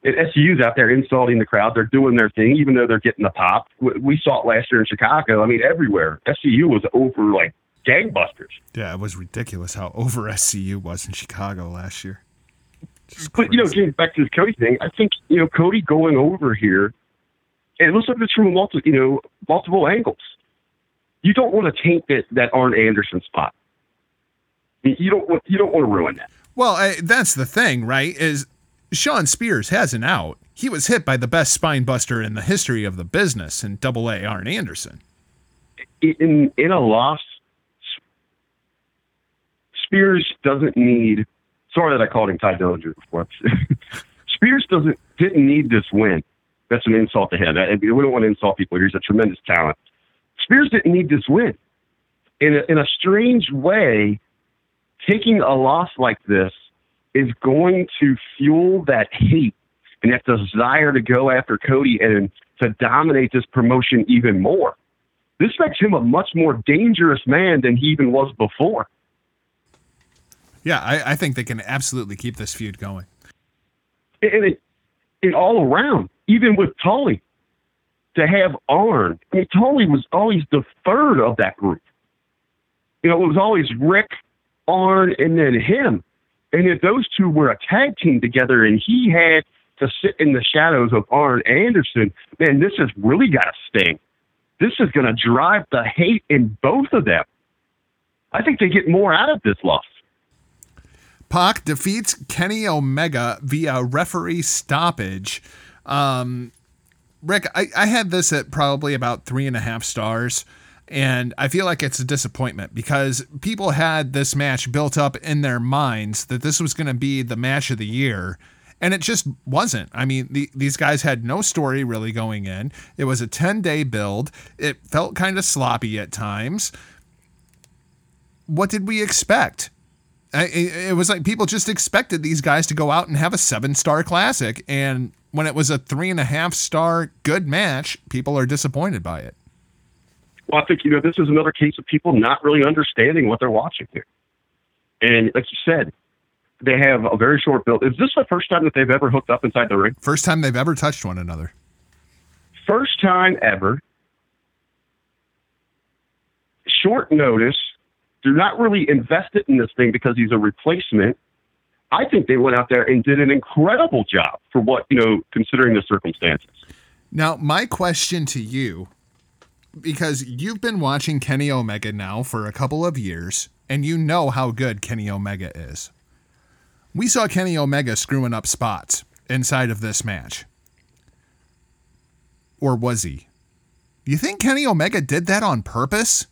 And S C U's out there insulting the crowd. They're doing their thing, even though they're getting the pop. We saw it last year in Chicago. I mean, everywhere. S C U was over, like, gangbusters. Yeah, it was ridiculous how over S C U was in Chicago last year. But, you know, getting back to this Cody thing, I think, you know, Cody going over here, and it looks like it's from, multi, you know, multiple angles. You don't want to taint that, that Arn Anderson spot. You don't want, you don't want to ruin that. Well, I, that's the thing, right, is Sean Spears has an out. He was hit by the best spine buster in the history of the business in Double A Arn Anderson. In in a loss, Spears doesn't need... Sorry that I called him Ty Dillinger before. Spears doesn't didn't need this win. That's an insult to him. I, we don't want to insult people. He's a tremendous talent. Spears didn't need this win. In a, in a strange way, taking a loss like this is going to fuel that hate and that desire to go after Cody and to dominate this promotion even more. This makes him a much more dangerous man than he even was before. Yeah, I, I think they can absolutely keep this feud going. And it, it all around, even with Tully, to have Arn. I mean, Tully was always the third of that group. You know, it was always Rick, Arn, and then him. And if those two were a tag team together and he had to sit in the shadows of Arn Anderson, man, this has really got to sting. This is going to drive the hate in both of them. I think they get more out of this loss. Pac defeats Kenny Omega via referee stoppage. Um, Rick, I, I had this at probably about three and a half stars, and I feel like it's a disappointment because people had this match built up in their minds that this was going to be the match of the year, and it just wasn't. I mean, the, these guys had no story really going in. It was a ten-day build. It felt kind of sloppy at times. What did we expect? I, it was like people just expected these guys to go out and have a seven-star classic, and when it was a three-and-a-half-star good match, people are disappointed by it. Well, I think, you know, this is another case of people not really understanding what they're watching here. And like you said, they have a very short build. Is this the first time that they've ever hooked up inside the ring? First time they've ever touched one another. First time ever. Short notice. They're not really invested in this thing because he's a replacement. I think they went out there and did an incredible job for what, you know, considering the circumstances. Now, my question to you, because you've been watching Kenny Omega now for a couple of years, and you know how good Kenny Omega is. We saw Kenny Omega screwing up spots inside of this match. Or was he? You think Kenny Omega did that on purpose?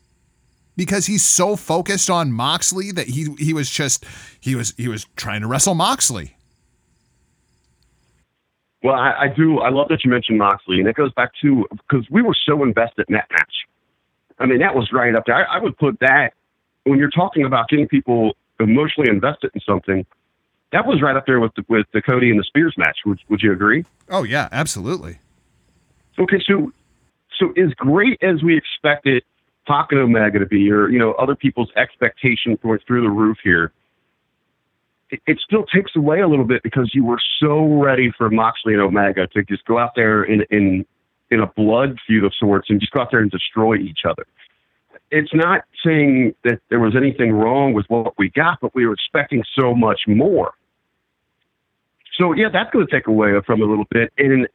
Because he's so focused on Moxley that he he was just he was he was trying to wrestle Moxley. Well, I, I do. I love that you mentioned Moxley, and it goes back to because we were so invested in that match. I mean, that was right up there. I, I would put that when you're talking about getting people emotionally invested in something. That was right up there with the, with the Cody and the Spears match. Would Would you agree? Oh yeah, absolutely. Okay, so so as great as we expected Pac and Omega to be, or, you know, other people's expectations going through the roof here. it, it still takes away a little bit because you were so ready for Moxley and Omega to just go out there in, in, in a blood feud of sorts and just go out there and destroy each other. It's not saying that there was anything wrong with what we got, but we were expecting so much more. So, yeah, that's going to take away from it a little bit. And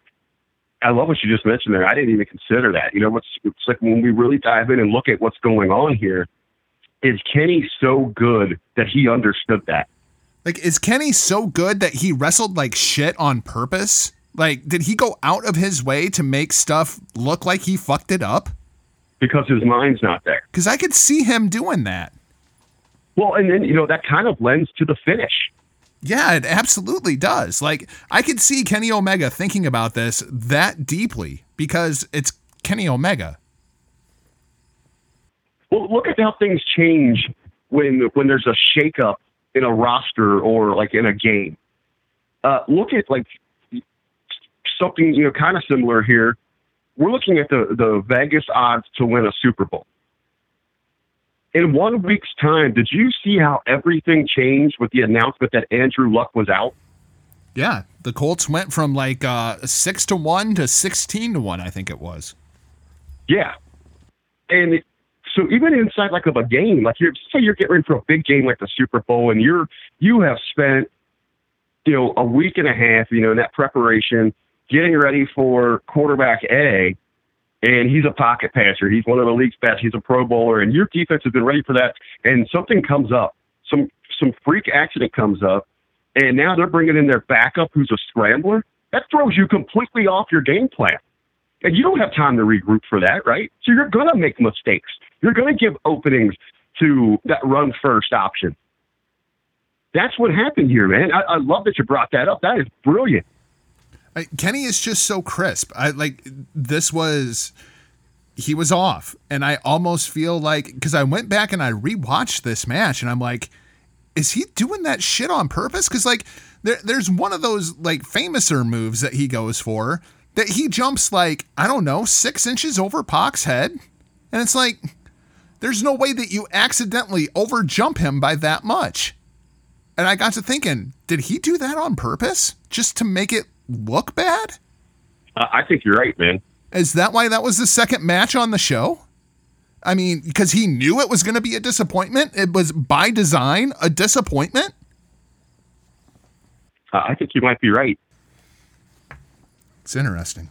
I love what you just mentioned there. I didn't even consider that. You know, it's, it's like when we really dive in and look at what's going on here, is Kenny so good that he understood that? Like, is Kenny so good that he wrestled like shit on purpose? Like, did he go out of his way to make stuff look like he fucked it up? Because his mind's not there. Because I could see him doing that. Well, and then, you know, that kind of lends to the finish. Yeah, it absolutely does. Like, I could see Kenny Omega thinking about this that deeply because it's Kenny Omega. Well, look at how things change when when there's a shakeup in a roster or, like, in a game. Uh, look at, like, something, you know, kind of similar here. We're looking at the, the Vegas odds to win a Super Bowl. In one week's time, did you see how everything changed with the announcement that Andrew Luck was out? Yeah, the Colts went from like uh, six to one to sixteen to one, I think it was. Yeah, and it, so even inside like of a game, like you're say you're getting ready for a big game like the Super Bowl, and you're you have spent you know a week and a half, you know, in that preparation, getting ready for quarterback A. And he's a pocket passer. He's one of the league's best. He's a Pro Bowler. And your defense has been ready for that. And something comes up. Some some freak accident comes up. And now they're bringing in their backup who's a scrambler. That throws you completely off your game plan. And you don't have time to regroup for that, right? So you're going to make mistakes. You're going to give openings to that run first option. That's what happened here, man. I, I love that you brought that up. That is brilliant. Kenny is just so crisp. I like this was, he was off. And I almost feel like, cause I went back and I rewatched this match and I'm like, is he doing that shit on purpose? Cause like there, there's one of those like famouser moves that he goes for that he jumps like, I don't know, six inches over Pac's head. And it's like, there's no way that you accidentally over jump him by that much. And I got to thinking, did he do that on purpose just to make it look bad? Uh, I think you're right, man. Is that why that was the second match on the show? I mean, because he knew it was going to be a disappointment. It was by design a disappointment. Uh, I think you might be right. It's interesting.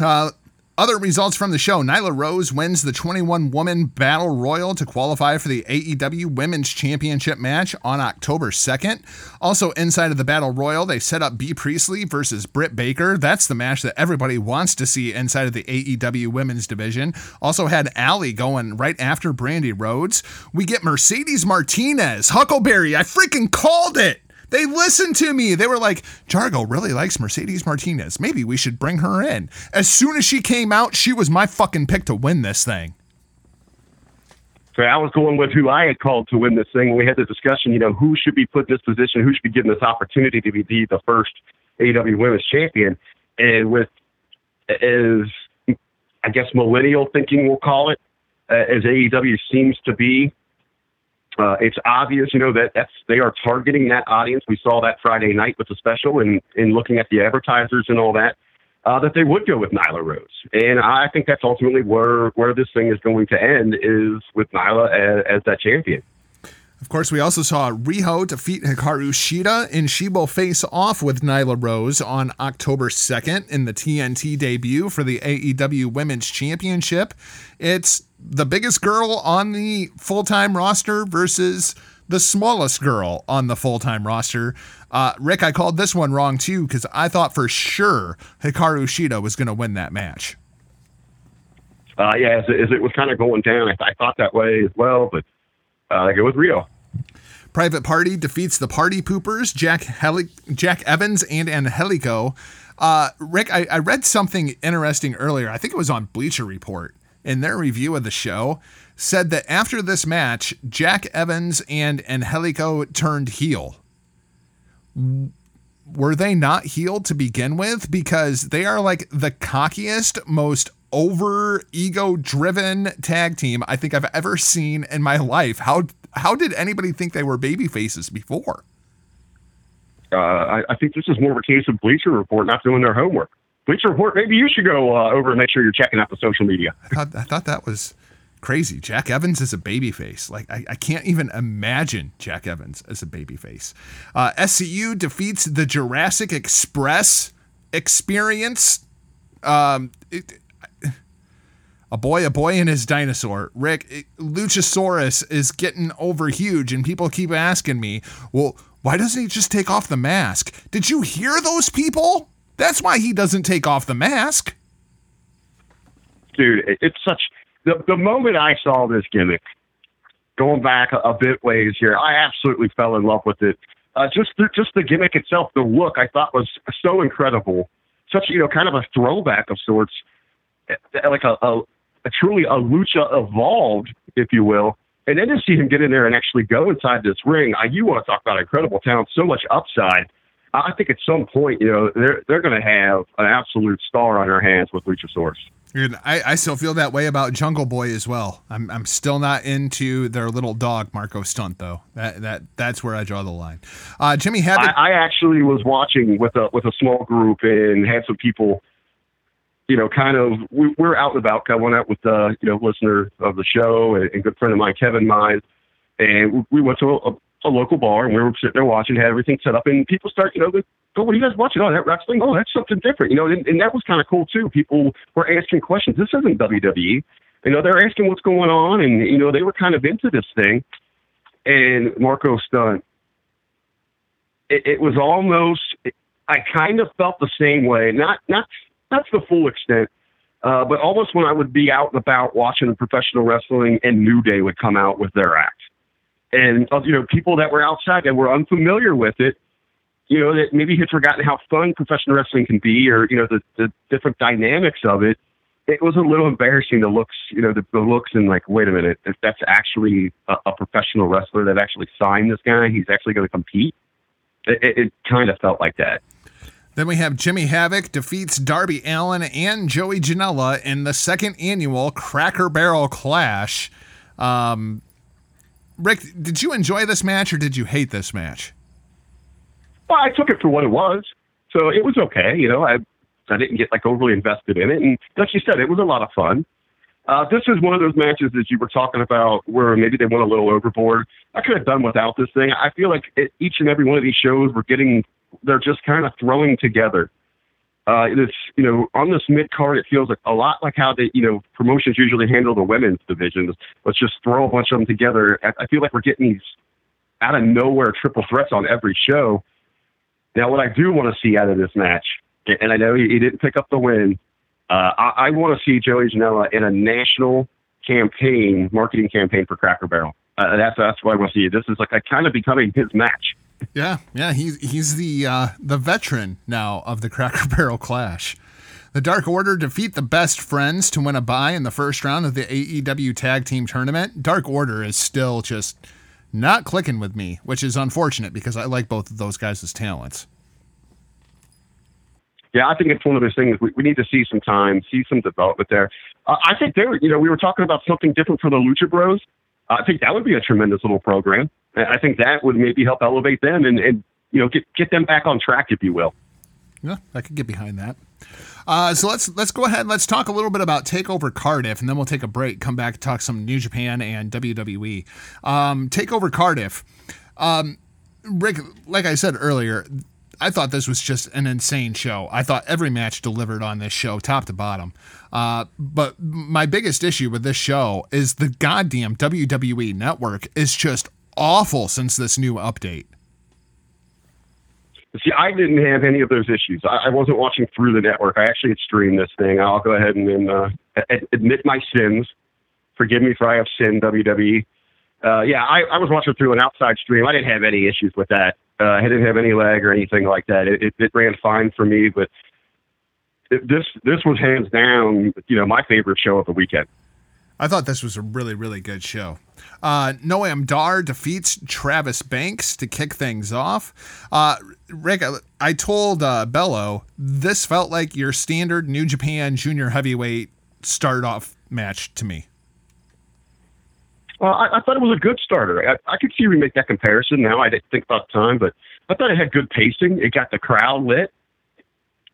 Uh, other results from the show. Nyla Rose wins the twenty-one woman Battle Royal to qualify for the A E W Women's Championship match on October second. Also inside of the Battle Royal, they set up Bea Priestley versus Britt Baker. That's the match that everybody wants to see inside of the A E W Women's division. Also had Allie going right after Brandy Rhodes. We get Mercedes Martinez. Huckleberry, I freaking called it. They listened to me. They were like, Jargo really likes Mercedes Martinez. Maybe we should bring her in. As soon as she came out, she was my fucking pick to win this thing. So I was going with who I had called to win this thing. We had the discussion, you know, who should be put in this position? Who should be given this opportunity to be the, the first A E W Women's Champion? And with, as I guess millennial thinking, we'll call it, uh, as A E W seems to be, Uh, it's obvious, you know, that that's, they are targeting that audience. We saw that Friday night with the special and, and looking at the advertisers and all that, uh, that they would go with Nyla Rose. And I think that's ultimately where, where this thing is going to end, is with Nyla as, as that champion. Of course, we also saw Riho defeat Hikaru Shida, and she will face off with Nyla Rose on October second in the T N T debut for the A E W Women's Championship. It's the biggest girl on the full-time roster versus the smallest girl on the full-time roster. Uh, Rick, I called this one wrong, too, because I thought for sure Hikaru Shida was going to win that match. Uh, yeah, as it, as it was kind of going down, I, I thought that way as well, but Uh, like it was Rio. Private Party defeats the Party Poopers, Jack Heli- Jack Evans and Angelico. Uh, Rick, I-, I read something interesting earlier. I think it was on Bleacher Report. In their review of the show, said that after this match, Jack Evans and Angelico turned heel. Were they not heel to begin with? Because they are like the cockiest, most over ego driven tag team I think I've ever seen in my life. How how did anybody think they were baby faces before? Uh, I, I think this is more of a case of Bleacher Report not doing their homework. Bleacher Report, maybe you should go uh, over and make sure you're checking out the social media. I thought, I thought that was crazy. Jack Evans is a babyface. Like, I, I can't even imagine Jack Evans as a babyface. Uh, S C U defeats the Jurassic Express Experience. Um, it, a boy, a boy and his dinosaur. Rick, it, Luchasaurus is getting over huge, and people keep asking me, well, why doesn't he just take off the mask? Did you hear those people? That's why he doesn't take off the mask. Dude, it, it's such... The, the moment I saw this gimmick, going back a, a bit ways here, I absolutely fell in love with it. Uh, just, the, just the gimmick itself, the look, I thought was so incredible. Such, you know, kind of a throwback of sorts. Like a, a, a truly a Lucha evolved, if you will. And then to see him get in there and actually go inside this ring, I, you want to talk about incredible talent, so much upside. I think at some point, you know, they're they're going to have an absolute star on their hands with Luchasaurus. And I, I still feel that way about Jungle Boy as well. I'm I'm still not into their little dog Marco Stunt though. That that that's where I draw the line. Uh, Jimmy Havoc. I, I actually was watching with a with a small group and had some people, you know, kind of we, we're out and about. I went out with uh, you know, listener of the show and, and good friend of mine, Kevin Mines, and we went to a, a a local bar, and we were sitting there watching, had everything set up, and people start, you know, oh, what are you guys watching? Oh, that wrestling? Oh, that's something different. You know, and, and that was kind of cool, too. People were asking questions. This isn't W W E. You know, they're asking what's going on, and, you know, they were kind of into this thing. And Marco Stunt, it, it was almost, it, I kind of felt the same way. Not, not, not to the full extent, uh, but almost when I would be out and about watching professional wrestling, and New Day would come out with their act. And, you know, people that were outside that were unfamiliar with it, you know, that maybe had forgotten how fun professional wrestling can be or, you know, the, the different dynamics of it. It was a little embarrassing, the looks, you know, the, the looks and like, wait a minute, if that's actually a, a professional wrestler that actually signed this guy, he's actually going to compete. It, it, it kind of felt like that. Then we have Jimmy Havoc defeats Darby Allin and Joey Janela in the second annual Cracker Barrel Clash. Um... Rick, did you enjoy this match or did you hate this match? Well, I took it for what it was, so it was okay. You know, I I didn't get like overly invested in it, and like you said, it was a lot of fun. Uh, this is one of those matches that you were talking about where maybe they went a little overboard. I could have done without this thing. I feel like it, each and every one of these shows we're getting, they're just kind of throwing together. Uh, it's, you know, on this mid card, it feels like a lot like how they, you know, promotions usually handle the women's divisions. Let's just throw a bunch of them together. I, I feel like we're getting these out of nowhere triple threats on every show. Now, what I do want to see out of this match, and I know he, he didn't pick up the win, uh, I, I want to see Joey Janela in a national campaign, marketing campaign for Cracker Barrel. Uh, that's that's what I want to see. This is like a, kind of becoming his match. Yeah, yeah, he's he's the uh, the veteran now of the Cracker Barrel Clash. The Dark Order defeat the Best Friends to win a bye in the first round of the A E W Tag Team Tournament. Dark Order is still just not clicking with me, which is unfortunate because I like both of those guys' talents. Yeah, I think it's one of those things we, we need to see some time, see some development there. Uh, I think they were, you know, we were talking about something different for the Lucha Bros. I think that would be a tremendous little program. I think that would maybe help elevate them and, and you know, get get them back on track, if you will. Yeah, I could get behind that. Uh, so let's let's go ahead and let's talk a little bit about TakeOver Cardiff, and then we'll take a break, come back, talk some New Japan and W W E. Um, TakeOver Cardiff. Um, Rick, like I said earlier, I thought this was just an insane show. I thought every match delivered on this show, top to bottom. Uh, but my biggest issue with this show is the goddamn W W E Network is just awful since this new update. See, I didn't have any of those issues. I, I wasn't watching through the network. I actually had streamed this thing. I'll go ahead and, and uh, ad- admit my sins. Forgive me for I have sinned, W W E. Uh, yeah, I, I was watching through an outside stream. I didn't have any issues with that. Uh, I didn't have any lag or anything like that. It, it, it ran fine for me, but it, this this was hands down, you know, my favorite show of the weekend. I thought this was a really, really good show. Uh, Noam Dar defeats Travis Banks to kick things off. Uh, Rick, I, I told uh, Bello this felt like your standard New Japan Junior Heavyweight start-off match to me. Well, I, I thought it was a good starter. I, I could see we make that comparison now. I didn't think about time, but I thought it had good pacing. It got the crowd lit.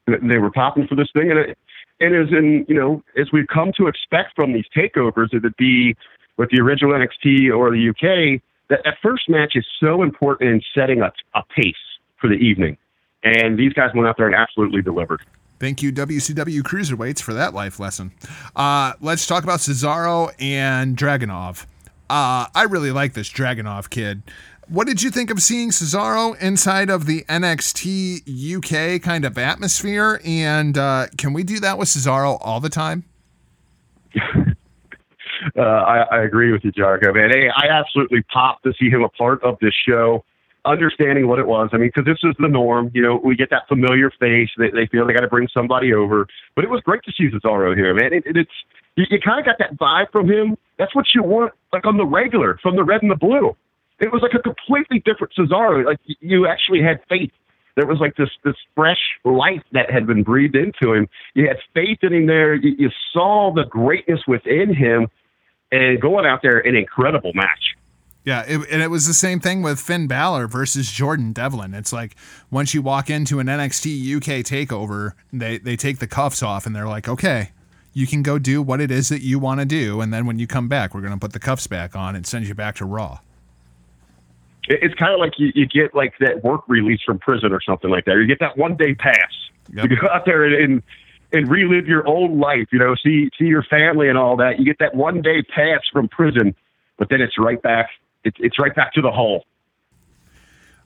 They were popping for this thing. And it, and as in, you know, as we've come to expect from these takeovers, it would be with the original N X T or the U K, that, that first match is so important in setting a, a pace for the evening. And these guys went out there and absolutely delivered. Thank you, W C W Cruiserweights, for that life lesson. Uh, let's talk about Cesaro and Dragunov. Uh, I really like this Dragunov kid. What did you think of seeing Cesaro inside of the N X T U K kind of atmosphere? And uh, can we do that with Cesaro all the time? uh, I, I agree with you, Jarko, man. Hey, I absolutely popped to see him a part of this show, understanding what it was. I mean, because this is the norm. You know, we get that familiar face. They, they feel they got to bring somebody over. But it was great to see Cesaro here, man. It, it, it's you, you kind of got that vibe from him. That's what you want, like on the regular, from the red and the blue. It was like a completely different Cesaro. Like you actually had faith. There was like this this fresh life that had been breathed into him. You had faith in him there. You, you saw the greatness within him, and going out there, an incredible match. Yeah, it, and it was the same thing with Finn Balor versus Jordan Devlin. It's like once you walk into an N X T U K takeover, they they take the cuffs off and they're like, okay, you can go do what it is that you want to do, and then when you come back, we're going to put the cuffs back on and send you back to Raw. It's kind of like you, you get like that work release from prison or something like that. You get that one day pass. Yep. You go out there and, and and relive your old life, you know, see see your family and all that. You get that one day pass from prison, but then it's right back. It's it's right back to the hole.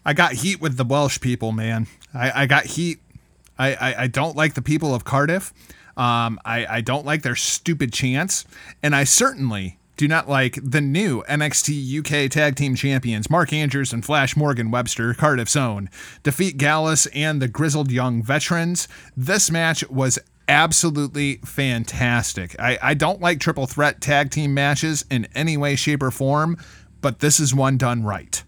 I got heat with the Welsh people, man. I, I got heat. I, I, I don't like the people of Cardiff. Um, I, I don't like their stupid chants, and I certainly do not like the new N X T U K Tag Team Champions, Mark Andrews and Flash Morgan Webster, Cardiff's own, defeat Gallus and the Grizzled Young Veterans. This match was absolutely fantastic. I, I don't like triple threat tag team matches in any way, shape, or form, but this is one done right.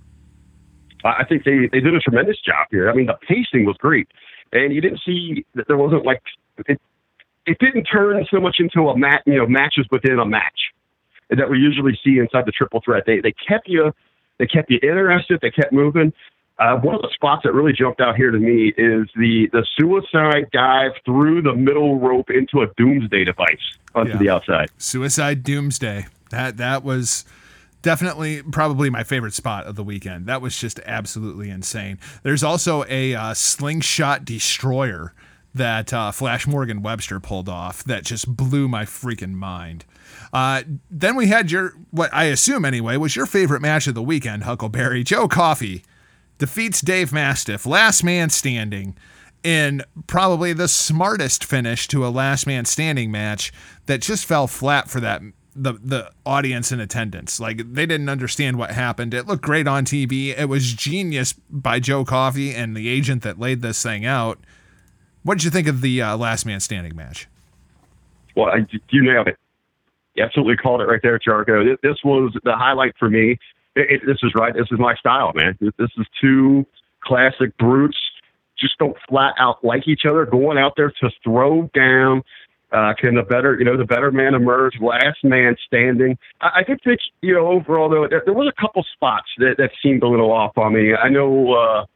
I think they, they did a tremendous job here. I mean, the pacing was great, and you didn't see that there wasn't like it, it didn't turn so much into a mat, you know, matches within a match that we usually see inside the triple threat. They they kept you, they kept you interested. They kept moving. Uh, one of the spots that really jumped out here to me is the, the suicide dive through the middle rope into a doomsday device onto yeah. the outside. Suicide doomsday. That, that was definitely probably my favorite spot of the weekend. That was just absolutely insane. There's also a uh, slingshot destroyer that uh, Flash Morgan Webster pulled off that just blew my freaking mind. Uh, then we had your, what I assume anyway, was your favorite match of the weekend, Huckleberry. Joe Coffey defeats Dave Mastiff, last man standing, in probably the smartest finish to a last man standing match that just fell flat for that the the audience in attendance. Like, they didn't understand what happened. It looked great on T V. It was genius by Joe Coffey and the agent that laid this thing out. What did you think of the uh, last man standing match? Well, I, you nailed it. You absolutely called it right there, Jarko. This was the highlight for me. It, it, this is right. This is my style, man. This is two classic brutes. Just don't flat out like each other. Going out there to throw down. Uh, can the better, you know, the better man emerge? Last man standing. I, I think that, you know, overall though, there, there was a couple spots that, that seemed a little off on me. I know uh,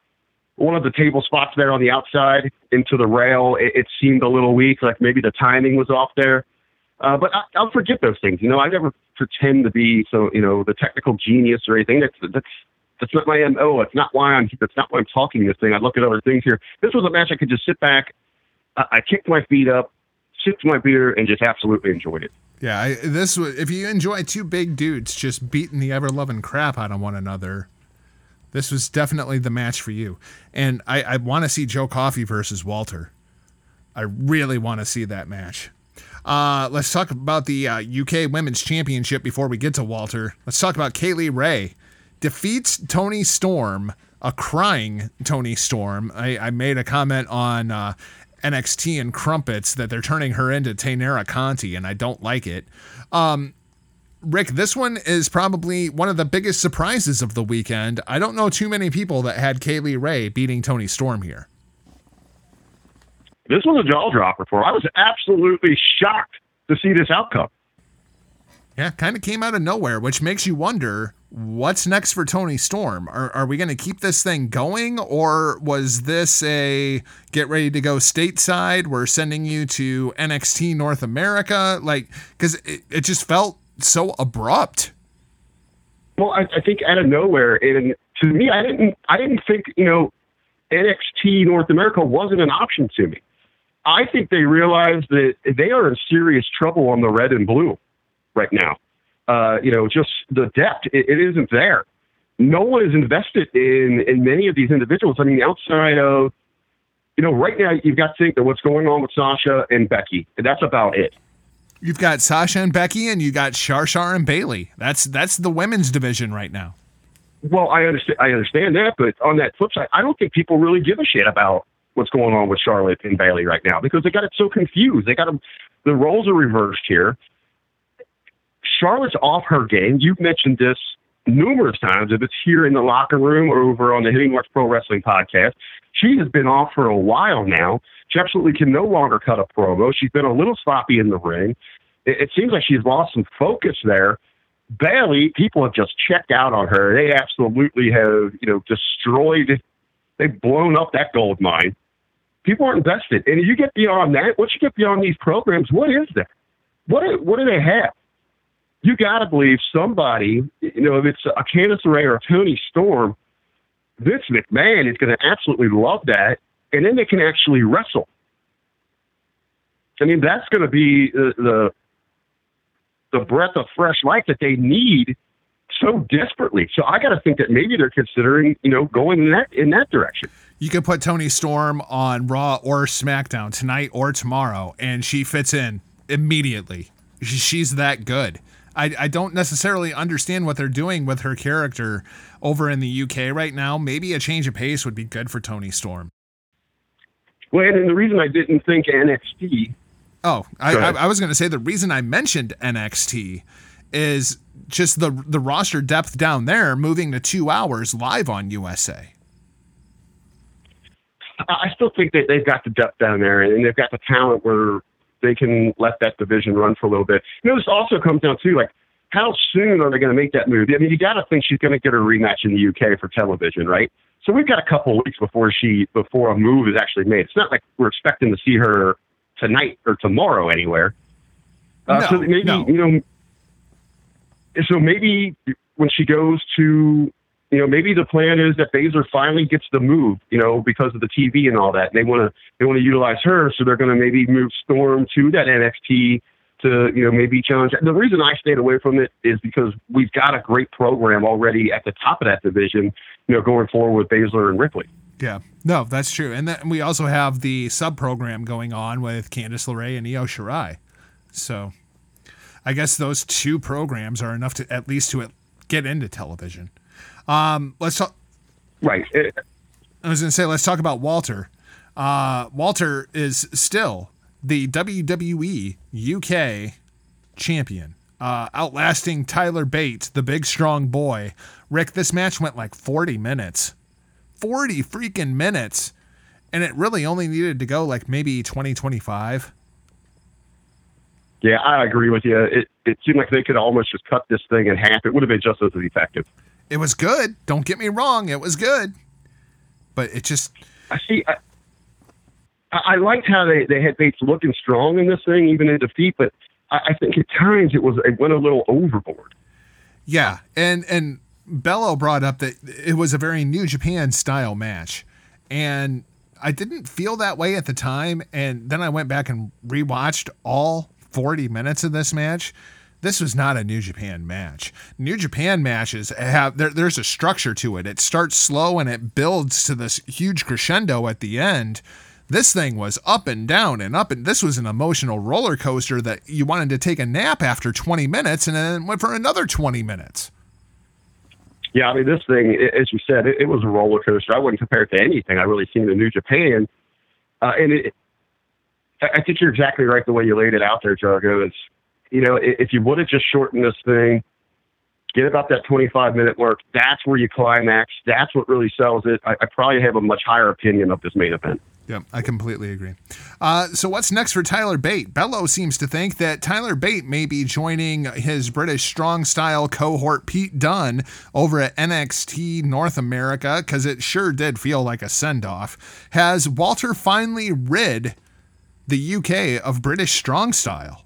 one of the table spots there on the outside into the rail, it, it seemed a little weak. Like maybe the timing was off there. Uh, but I, I'll forget those things. You know, I never pretend to be so, you know, the technical genius or anything. That's that's that's not my M O. It's not why I'm. That's not why I'm talking this thing. I look at other things here. This was a match I could just sit back. I, I kicked my feet up, sipped my beer, and just absolutely enjoyed it. Yeah, I, this was, if you enjoy two big dudes just beating the ever-loving crap out of one another, this was definitely the match for you. And I, I want to see Joe Coffey versus Walter. I really want to see that match. Uh, let's talk about the uh, U K Women's Championship before we get to Walter. Let's talk about Kaylee Ray. Defeats Toni Storm, a crying Toni Storm. I, I made a comment on Uh, N X T and Crumpets that they're turning her into Tainara Conti, and I don't like it. Um, Rick, this one is probably one of the biggest surprises of the weekend. I don't know too many people that had Kaylee Ray beating Toni Storm here. This was a jaw dropper for her. I was absolutely shocked to see this outcome. Yeah, kind of came out of nowhere, which makes you wonder what's next for Toni Storm? Are, are we going to keep this thing going, or was this a get ready to go stateside? We're sending you to N X T North America, like, because it, it just felt so abrupt. Well, I, I think out of nowhere, and to me, I didn't, I didn't think you know N X T North America wasn't an option to me. I think they realized that they are in serious trouble on the red and blue right now. Uh, you know, just the depth, it, it isn't there. No one is invested in, in many of these individuals. I mean, outside of, you know, right now you've got to think of what's going on with Sasha and Becky, and that's about it. You've got Sasha and Becky, and you got Char Char and Bayley. That's that's the women's division right now. Well, I understand, I understand that, but on that flip side, I don't think people really give a shit about what's going on with Charlotte and Bayley right now because they got it so confused. They got them, the roles are reversed here. Charlotte's off her game. You've mentioned this numerous times. If it's here in the locker room or over on the Hitting Watch Pro Wrestling podcast, she has been off for a while now. She absolutely can no longer cut a promo. She's been a little sloppy in the ring. It, it seems like she's lost some focus there. Bayley, people have just checked out on her. They absolutely have, you know, destroyed. They've blown up that gold mine. People aren't invested. And you get beyond that, once you get beyond these programs, what is that? What what do they have? You got to believe somebody, you know, if it's a Candice LeRae or a Toni Storm, Vince McMahon is going to absolutely love that, and then they can actually wrestle. I mean, that's going to be the, the the breath of fresh life that they need so desperately. So I got to think that maybe they're considering, you know, going in that in that direction. You could put Toni Storm on Raw or SmackDown tonight or tomorrow, and she fits in immediately. She's that good. I, I don't necessarily understand what they're doing with her character over in the U K right now. Maybe a change of pace would be good for Toni Storm. Well, and the reason I didn't think N X T... Oh, I, I, I was going to say the reason I mentioned N X T is just the, the roster depth down there moving to two hours live on U S A. I still think that they've got the depth down there, and they've got the talent where they can let that division run for a little bit. You know, this also comes down to, like, how soon are they going to make that move? I mean, you got to think she's going to get her rematch in the U K for television, right? So we've got a couple of weeks before she before a move is actually made. It's not like we're expecting to see her tonight or tomorrow anywhere. Uh, no, so maybe no. you know. So maybe when she goes to, you know, maybe the plan is that Baszler finally gets the move, you know, because of the T V and all that. And they want to they want to utilize her, so they're going to maybe move Storm to that N X T to, you know, maybe challenge. The reason I stayed away from it is because we've got a great program already at the top of that division, you know, going forward with Baszler and Ripley. Yeah, no, that's true. And then we also have the sub-program going on with Candice LeRae and Io Shirai. So I guess those two programs are enough to at least to get into television. Um, let's talk. Right. I was going to say, let's talk about Walter. Uh, Walter is still the W W E U K champion, uh, outlasting Tyler Bate, the big strong boy. Rick, this match went like forty minutes, forty freaking minutes. And it really only needed to go like maybe twenty, twenty-five. Yeah, I agree with you. It, it seemed like they could almost just cut this thing in half. It would have been just as effective. It was good. Don't get me wrong. It was good. But it just... I see. I, I liked how they, they had Bates looking strong in this thing, even in defeat. But I, I think at times it was it went a little overboard. Yeah. And, and Bello brought up that it was a very New Japan style match. And I didn't feel that way at the time. And then I went back and rewatched all forty minutes of this match. This was not a New Japan match. New Japan matches have there, there's a structure to it. It starts slow and it builds to this huge crescendo at the end. This thing was up and down and up, and this was an emotional roller coaster that you wanted to take a nap after twenty minutes, and then went for another twenty minutes. Yeah, I mean, this thing, as you said, it, it was a roller coaster. I wouldn't compare it to anything I really seen in New Japan, uh, and it, I think you're exactly right the way you laid it out there, Jargo. It's, you know, if you would have just shortened this thing, get about that twenty-five minute mark, that's where you climax. That's what really sells it. I, I probably have a much higher opinion of this main event. Yeah, I completely agree. Uh, so what's next for Tyler Bate? Bello seems to think that Tyler Bate may be joining his British strong style cohort Pete Dunne over at N X T North America, because it sure did feel like a send-off. Has Walter finally rid the U K of British strong style?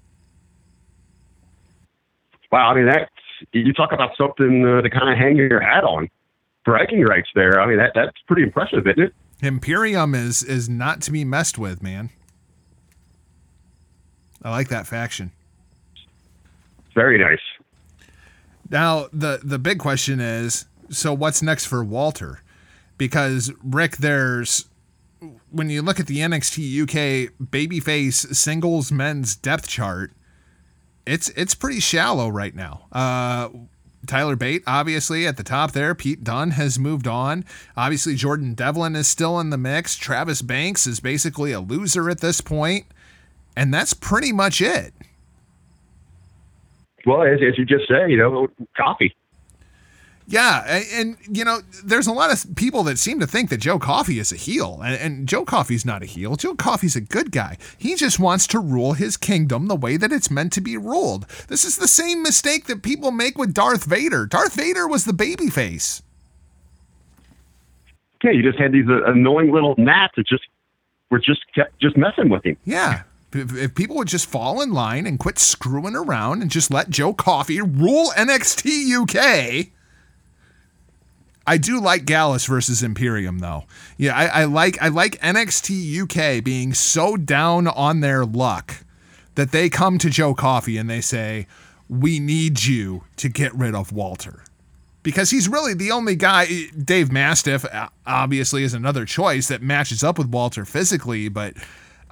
Wow, I mean, that's, you talk about something uh, to kind of hang your hat on. Bragging rights there. I mean, that that's pretty impressive, isn't it? Imperium is is not to be messed with, man. I like that faction. Very nice. Now, the, the big question is, so what's next for Walter? Because, Rick, there's... When you look at the N X T U K babyface singles men's depth chart, it's it's pretty shallow right now. Uh, Tyler Bate, obviously, at the top there. Pete Dunne has moved on. Obviously, Jordan Devlin is still in the mix. Travis Banks is basically a loser at this point. And that's pretty much it. Well, as, as you just said, you know, Coffey. Yeah, and, you know, there's a lot of people that seem to think that Joe Coffey is a heel, and, and Joe Coffey's not a heel. Joe Coffey's a good guy. He just wants to rule his kingdom the way that it's meant to be ruled. This is the same mistake that people make with Darth Vader. Darth Vader was the babyface. Yeah, you just had these uh, annoying little gnats that just were just kept just messing with him. Yeah, if, if people would just fall in line and quit screwing around and just let Joe Coffey rule N X T U K... I do like Gallus versus Imperium, though. Yeah, I, I like I like N X T U K being so down on their luck that they come to Joe Coffey and they say, we need you to get rid of Walter. Because he's really the only guy. Dave Mastiff, obviously, is another choice that matches up with Walter physically. But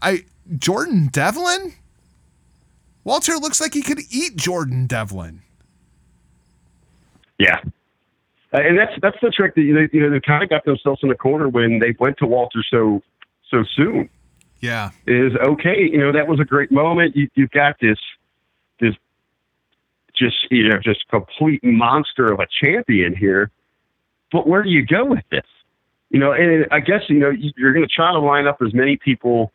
I Jordan Devlin? Walter looks like he could eat Jordan Devlin. Yeah. And that's that's the trick that you know, you know they kind of got themselves in a corner when they went to Walter so so soon. Yeah, is okay. You know that was a great moment. You you've got this this just you know just complete monster of a champion here. But where do you go with this? You know, and I guess you know you're going to try to line up as many people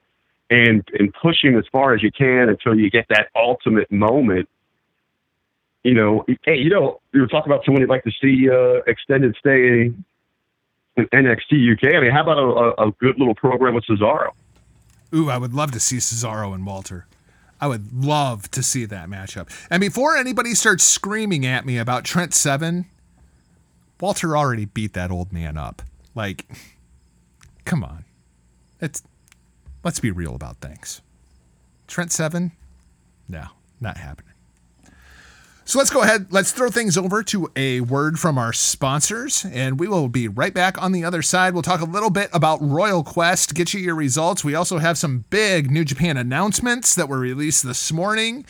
and and push him as far as you can until you get that ultimate moment. You know, hey, you know, you were talking about someone you'd like to see uh, extended stay in N X T U K. I mean, how about a, a good little program with Cesaro? Ooh, I would love to see Cesaro and Walter. I would love to see that matchup. And before anybody starts screaming at me about Trent Seven, Walter already beat that old man up. Like, come on. It's, let's be real about things. Trent Seven? No, not happening. So let's go ahead. Let's throw things over to a word from our sponsors, and we will be right back on the other side. We'll talk a little bit about Royal Quest, get you your results. We also have some big New Japan announcements that were released this morning.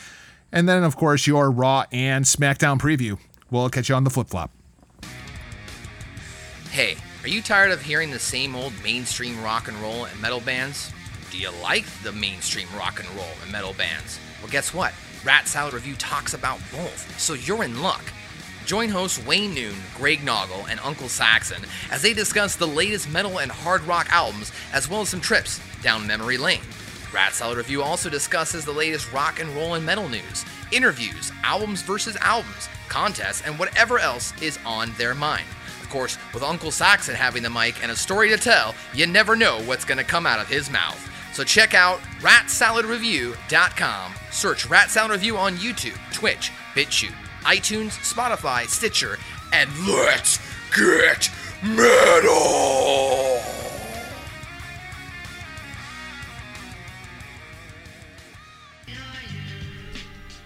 And then, of course, your Raw and SmackDown preview. We'll catch you on the flip-flop. Hey, are you tired of hearing the same old mainstream rock and roll and metal bands? Do you like the mainstream rock and roll and metal bands? Well, guess what? Rat Salad Review talks about both, so you're in luck. Join hosts Wayne Noon, Greg Noggle, and Uncle Saxon as they discuss the latest metal and hard rock albums, as well as some trips down memory lane. Rat Salad Review also discusses the latest rock and roll and metal news, interviews, albums versus albums, contests, and whatever else is on their mind. Of course, with Uncle Saxon having the mic and a story to tell, you never know what's going to come out of his mouth. So check out rat salad review dot com. Search Rat Salad Review on YouTube, Twitch, BitChute, iTunes, Spotify, Stitcher, and let's get metal!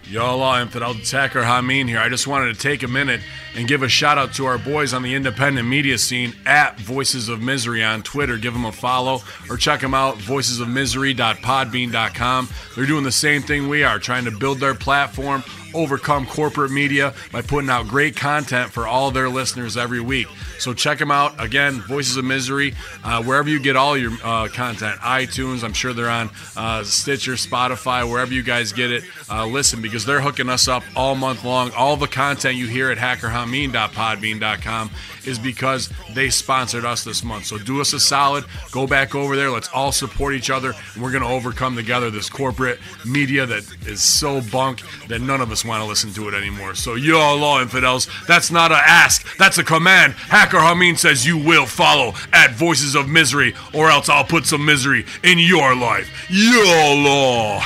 Y'all, I am Fidel Attacker Hameen here. I just wanted to take a minute and give a shout out to our boys on the independent media scene at Voices of Misery on Twitter. Give them a follow or check them out, voices of misery dot podbean dot com. They're doing the same thing we are, trying to build their platform, overcome corporate media by putting out great content for all their listeners every week. So check them out. Again, Voices of Misery, uh, wherever you get all your uh, content, iTunes, I'm sure they're on uh, Stitcher, Spotify, wherever you guys get it. Uh, listen, because they're hooking us up all month long. All the content you hear at Hacker Hunt whatdoesitmean dot podbean dot com is because they sponsored us this month. So do us a solid. Go back over there. Let's all support each other. We're going to overcome together this corporate media that is so bunk that none of us want to listen to it anymore. So yo, law infidels, that's not an ask. That's a command. Hacker Hameen says you will follow at Voices of Misery, or else I'll put some misery in your life. Yo, law. All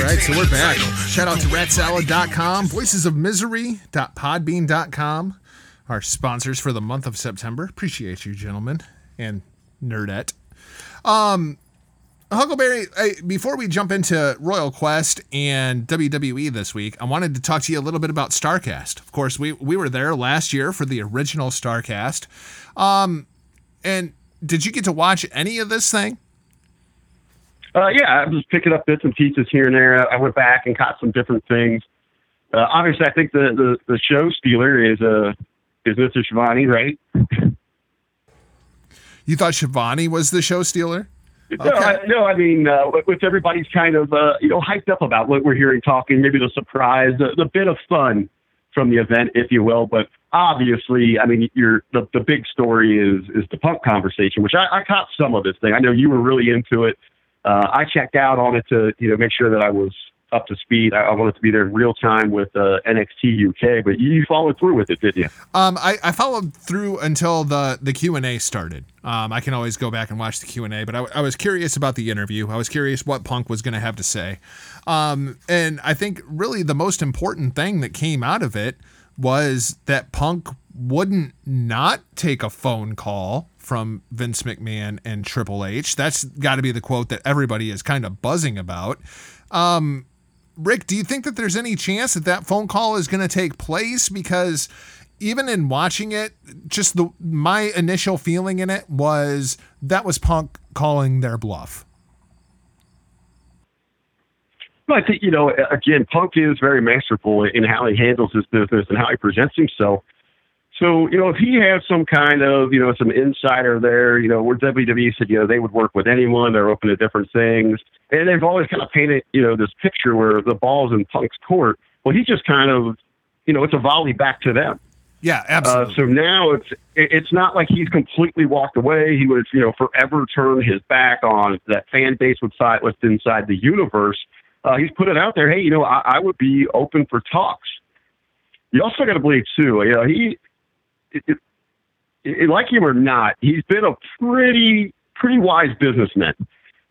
right, so we're back. Shout out to rat salad dot com, voices of misery dot podbean dot com, our sponsors for the month of September. Appreciate you, gentlemen, and nerdette. Um, Huckleberry, I, before we jump into Royal Quest and W W E this week, I wanted to talk to you a little bit about StarCast. Of course, we, we were there last year for the original StarCast. Um, and did you get to watch any of this thing? Uh, yeah, I was picking up bits and pieces here and there. I went back and caught some different things. Uh, obviously, I think the, the, the show stealer is uh, is Mister Schiavone, right? You thought Schiavone was the show stealer? Okay. No, I, no, I mean, uh, with everybody's kind of uh, you know hyped up about what we're hearing, talking, maybe the surprise, the, the bit of fun from the event, if you will. But obviously, I mean, you're, the the big story is is the Punk conversation, which I, I caught some of this thing. I know you were really into it. Uh, I checked out on it to, you know, make sure that I was up to speed. I, I wanted to be there in real time with uh, N X T U K, but you followed through with it, didn't you? Um, I, I followed through until the, the Q and A started. Um, I can always go back and watch the Q and A, but I, I was curious about the interview. I was curious what Punk was going to have to say. Um, and I think really the most important thing that came out of it was that Punk wouldn't not take a phone call from Vince McMahon and Triple H. That's got to be the quote that everybody is kind of buzzing about. Um, Rick, do you think that there's any chance that that phone call is going to take place? Because even in watching it, just the my initial feeling in it was that was Punk calling their bluff. Well, I think, you know, again, Punk is very masterful in how he handles his business and how he presents himself. So, you know, if he has some kind of, you know, some insider there, you know, where W W E said, you know, they would work with anyone, they're open to different things. And they've always kind of painted, you know, this picture where the ball's in Punk's court. Well, he just kind of, you know, it's a volley back to them. Yeah, absolutely. Uh, so now it's it's not like he's completely walked away. He would, you know, forever turn his back on that fan base with side, what's inside the universe. Uh, he's put it out there. Hey, you know, I, I would be open for talks. You also got to believe, too, you know, he... It, it, it, like him or not, he's been a pretty pretty wise businessman.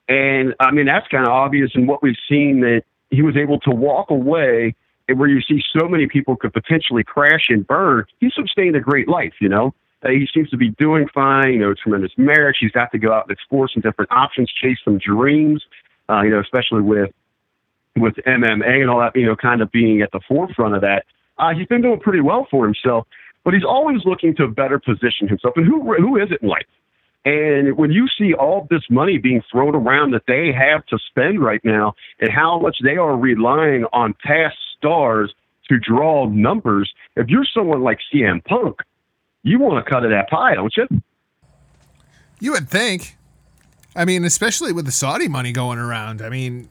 And, I mean, that's kind of obvious in what we've seen, that he was able to walk away, and where you see so many people could potentially crash and burn, he's sustained a great life, you know. Uh, he seems to be doing fine, you know, tremendous marriage. He's got to go out and explore some different options, chase some dreams, uh, you know, especially with with M M A and all that, you know, kind of being at the forefront of that. Uh, he's been doing pretty well for himself. But he's always looking to better position himself. And who who is it in life? And when you see all this money being thrown around that they have to spend right now, and how much they are relying on past stars to draw numbers, if you're someone like C M Punk, you want a cut of that pie, don't you? You would think. I mean, especially with the Saudi money going around. I mean,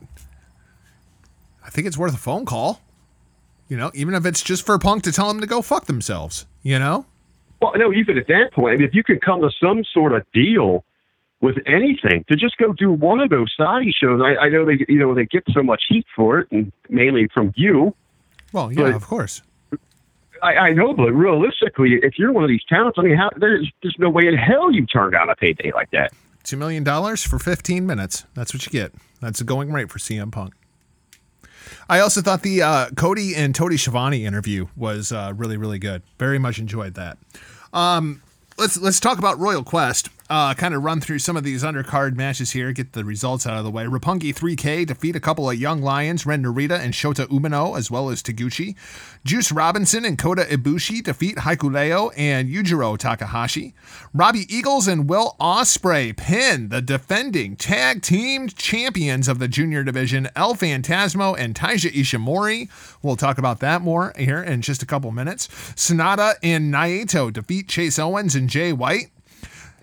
I think it's worth a phone call. You know, even if it's just for Punk to tell them to go fuck themselves, you know? Well, no, even at that point, I mean, if you can come to some sort of deal with anything, to just go do one of those Saudi shows, I, I know they, you know, they get so much heat for it, and mainly from you. Well, yeah, of course. I, I know, but realistically, if you're one of these talents, I mean, how, there's there's no way in hell you turn down a payday like that. Two million dollars for fifteen minutes. That's what you get. That's a going rate for C M Punk. I also thought the uh, Cody and Tony Schiavone interview was uh, really, really good. Very much enjoyed that. Um, let's let's talk about Royal Quest. Uh, kind of run through some of these undercard matches here, get the results out of the way. Roppongi three K defeat a couple of young lions, Ren Narita and Shota Umino, as well as Taguchi. Juice Robinson and Kota Ibushi defeat Haikuleo and Yujiro Takahashi. Robbie Eagles and Will Ospreay pin the defending tag team champions of the junior division, El Phantasmo and Taija Ishimori. We'll talk about that more here in just a couple minutes. Sonata and Naito defeat Chase Owens and Jay White.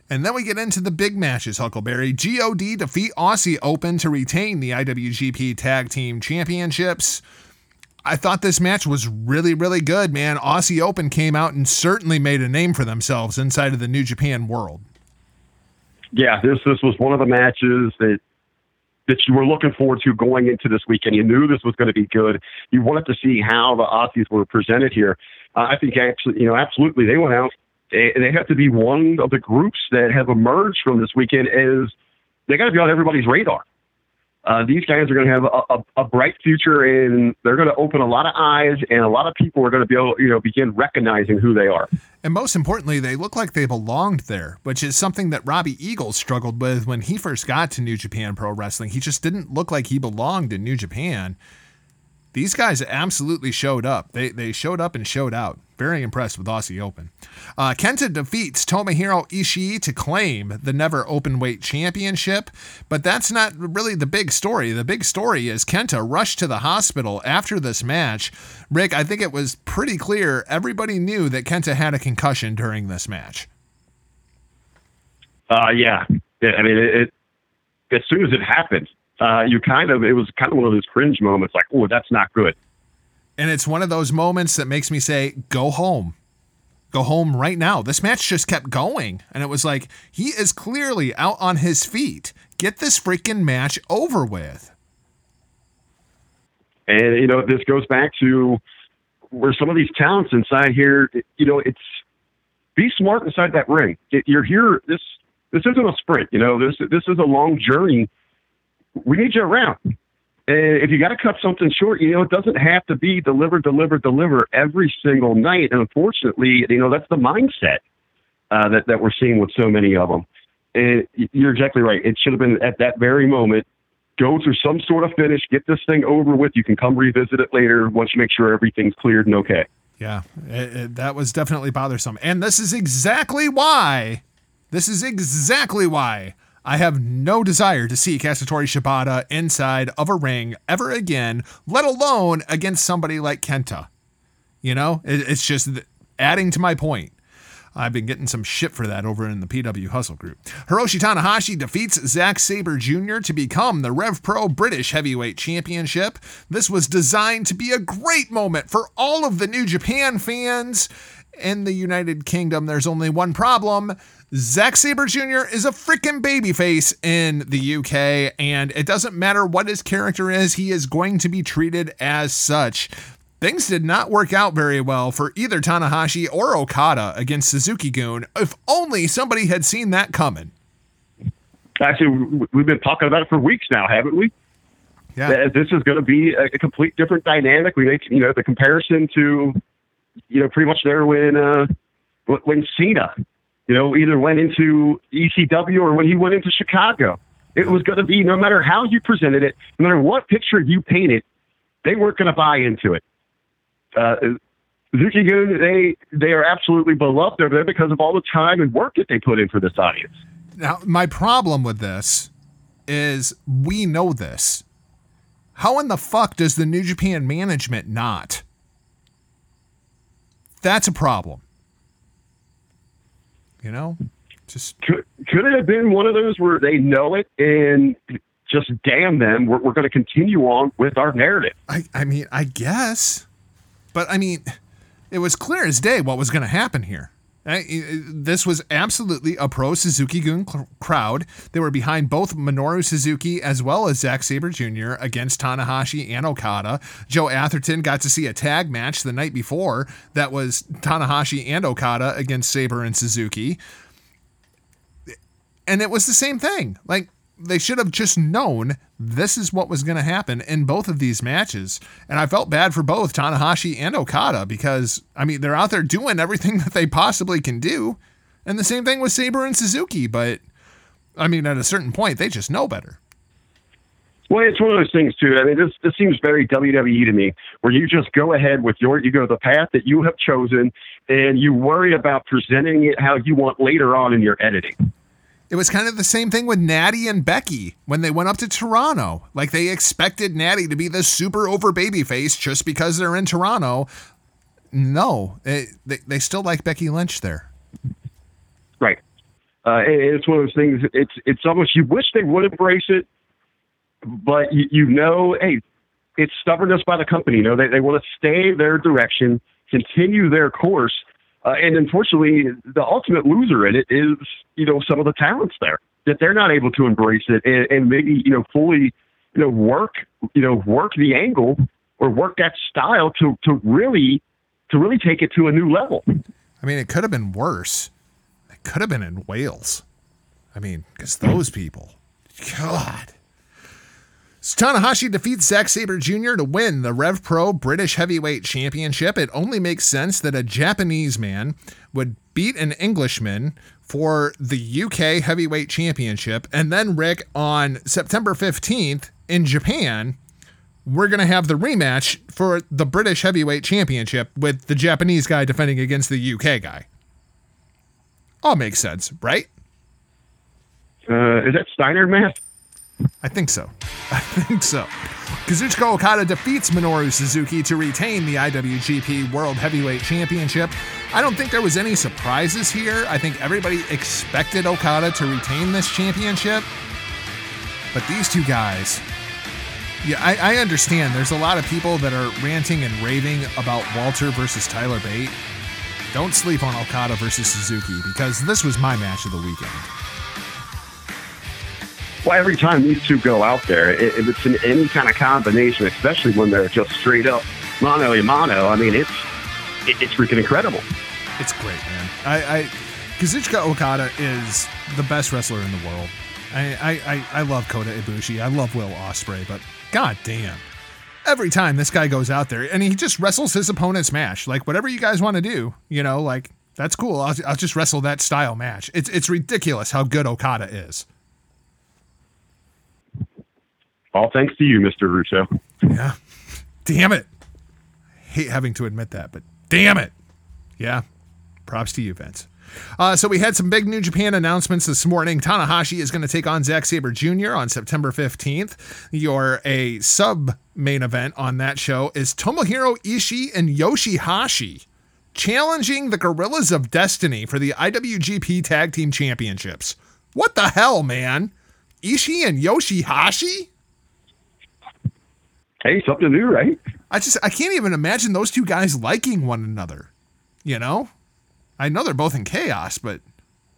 And then we get into the big matches, Huckleberry. G O D defeat Aussie Open to retain the I W G P Tag Team Championships. I thought this match was really, really good, man. Aussie Open came out and certainly made a name for themselves inside of the New Japan world. Yeah, this this was one of the matches that that you were looking forward to going into this weekend. You knew this was going to be good. You wanted to see how the Aussies were presented here. Uh, I think actually, you know, absolutely, they went out. And they have to be one of the groups that have emerged from this weekend. Is they got to be on everybody's radar. Uh, these guys are going to have a, a, a bright future, and they're going to open a lot of eyes, and a lot of people are going to be able, you know, begin recognizing who they are. And most importantly, they look like they belonged there, which is something that Robbie Eagles struggled with when he first got to New Japan Pro Wrestling. He just didn't look like he belonged in New Japan. These guys absolutely showed up. They they showed up and showed out. Very impressed with Aussie Open. Uh, Kenta defeats Tomohiro Ishii to claim the Never Openweight Championship, but that's not really the big story. The big story is Kenta rushed to the hospital after this match. Rick, I think it was pretty clear everybody knew that Kenta had a concussion during this match. Uh, yeah. yeah. I mean, it, it as soon as it happened, uh, you kind of it was kind of one of those cringe moments, like, oh, that's not good. And it's one of those moments that makes me say, go home. Go home right now. This match just kept going. And it was like, he is clearly out on his feet. Get this freaking match over with. And, you know, this goes back to where some of these talents inside here, you know, it's be smart inside that ring. You're here. This this isn't a sprint. You know, this this is a long journey. We need you around. And if you got to cut something short, you know, it doesn't have to be deliver, deliver, deliver every single night. And unfortunately, you know, that's the mindset uh, that, that we're seeing with so many of them. And you're exactly right. It should have been at that very moment, go through some sort of finish, get this thing over with. You can come revisit it later once you make sure everything's cleared and okay. Yeah, it, it, that was definitely bothersome. And this is exactly why, this is exactly why I have no desire to see Kazutori Shibata inside of a ring ever again, let alone against somebody like Kenta. You know, it's just adding to my point. I've been getting some shit for that over in the P W Hustle group. Hiroshi Tanahashi defeats Zack Sabre Junior to become the Rev Pro British Heavyweight Championship. This was designed to be a great moment for all of the New Japan fans. In the United Kingdom, there's only one problem. Zack Sabre Junior is a freaking babyface in the U K, and it doesn't matter what his character is, he is going to be treated as such. Things did not work out very well for either Tanahashi or Okada against Suzuki-gun. If only somebody had seen that coming. Actually, we've been talking about it for weeks now, haven't we? Yeah. This is going to be a complete different dynamic. We make, you know, the comparison to, you know, pretty much there when uh, when Cena, you know, either went into E C W or when he went into Chicago. It was going to be, no matter how you presented it, no matter what picture you painted, they weren't going to buy into it. Uh, Suzuki-gun, they, they are absolutely beloved over there because of all the time and work that they put in for this audience. Now, my problem with this is we know this. How in the fuck does the New Japan management not? That's a problem. You know, just could, could it have been one of those where they know it and just damn them? We're, we're going to continue on with our narrative. I, I mean, I guess, but I mean, it was clear as day what was going to happen here. I, this was absolutely a pro Suzuki-gun cl- crowd. They were behind both Minoru Suzuki as well as Zack Sabre Junior against Tanahashi and Okada. Joe Atherton got to see a tag match the night before that was Tanahashi and Okada against Sabre and Suzuki. And it was the same thing. Like, they should have just known this is what was going to happen in both of these matches. And I felt bad for both Tanahashi and Okada because, I mean, they're out there doing everything that they possibly can do. And the same thing with Sabre and Suzuki. But, I mean, at a certain point, they just know better. Well, it's one of those things, too. I mean, this this seems very W W E to me, where you just go ahead with your, you go the path that you have chosen, and you worry about presenting it how you want later on in your editing. It was kind of the same thing with Natty and Becky when they went up to Toronto. Like, they expected Natty to be the super over babyface just because they're in Toronto. No, it, they, they still like Becky Lynch there. Right. Uh, it, it's one of those things. It's it's almost you wish they would embrace it, but you, you know, hey, it's stubbornness by the company. You know, they they want to stay their direction, continue their course, uh, and unfortunately, the ultimate loser in it is you know some of the talents there that they're not able to embrace it and, and maybe you know fully you know work you know work the angle or work that style to to really to really take it to a new level. I mean, it could have been worse. It could have been in Wales. I mean, because those people, God. So Tanahashi defeats Zack Sabre Junior to win the Rev Pro British Heavyweight Championship. It only makes sense that a Japanese man would beat an Englishman for the U K Heavyweight Championship. And then, Rick, on September fifteenth in Japan, we're going to have the rematch for the British Heavyweight Championship with the Japanese guy defending against the U K guy. All makes sense, right? Uh, is that Steiner math? I think so. I think so. Kazuchika Okada defeats Minoru Suzuki to retain the I W G P World Heavyweight Championship. I don't think there was any surprises here. I think everybody expected Okada to retain this championship. But these two guys... Yeah, I, I understand. There's a lot of people that are ranting and raving about Walter versus Tyler Bate. Don't sleep on Okada versus Suzuki, because this was my match of the weekend. Well, every time these two go out there, if it's in any kind of combination, especially when they're just straight up mano a mano, I mean, it's it's freaking incredible. It's great, man. I, I Kazuchika Okada is the best wrestler in the world. I, I, I, I love Kota Ibushi. I love Will Ospreay, but God damn. Every time this guy goes out there and he just wrestles his opponent's match, like whatever you guys want to do, you know, like that's cool. I'll, I'll just wrestle that style match. It's, it's ridiculous how good Okada is. All thanks to you, Mister Russo. Yeah. Damn it. I hate having to admit that, but damn it. Yeah. Props to you, Vince. Uh, so we had some big New Japan announcements this morning. Tanahashi is going to take on Zack Sabre Junior on September fifteenth. Your a sub-main event on that show is Tomohiro Ishii and Yoshihashi challenging the Gorillas of Destiny for the I W G P Tag Team Championships. What the hell, man? Ishii and Yoshihashi? Hey, something new, right? I just I can't even imagine those two guys liking one another, you know? I know they're both in chaos, but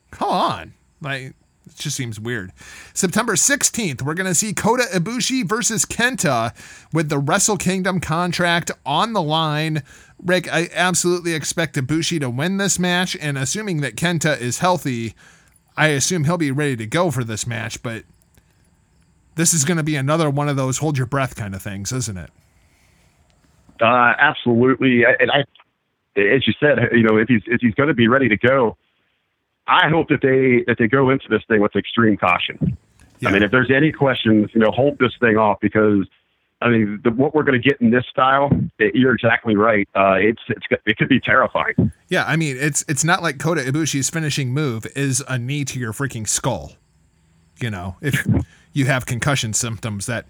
come on. Like, it just seems weird. September sixteenth, we're going to see Kota Ibushi versus Kenta with the Wrestle Kingdom contract on the line. Rick, I absolutely expect Ibushi to win this match, and assuming that Kenta is healthy, I assume he'll be ready to go for this match, but this is going to be another one of those hold your breath kind of things, isn't it? Uh, absolutely. I, and I As you said, you know, if he's if he's going to be ready to go, I hope that they that they go into this thing with extreme caution. Yeah. I mean, if there's any questions, you know, hold this thing off because, I mean, the, what we're going to get in this style, it, you're exactly right. Uh, it's it's it could be terrifying. Yeah, I mean, it's it's not like Kota Ibushi's finishing move is a knee to your freaking skull. You know, if you have concussion symptoms, that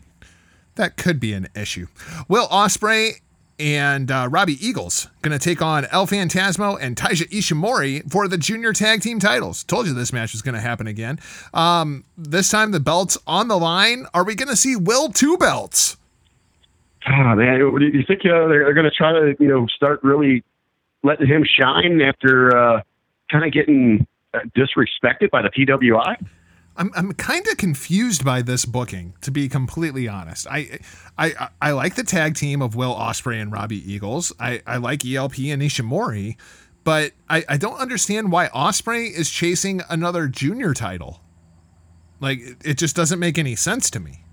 that could be an issue. Will Ospreay and uh, Robbie Eagles going to take on El Phantasmo and Taija Ishimori for the junior tag team titles. Told you this match was going to happen again. Um, this time the belts on the line. Are we going to see Will two belts? Oh, man, do you think uh, they're going to try to you know start really letting him shine after uh, kind of getting disrespected by the P W I? I'm I'm kind of confused by this booking, to be completely honest. I I I like the tag team of Will Ospreay and Robbie Eagles. I, I like E L P and Ishimori, but I, I don't understand why Ospreay is chasing another junior title. Like, it just doesn't make any sense to me.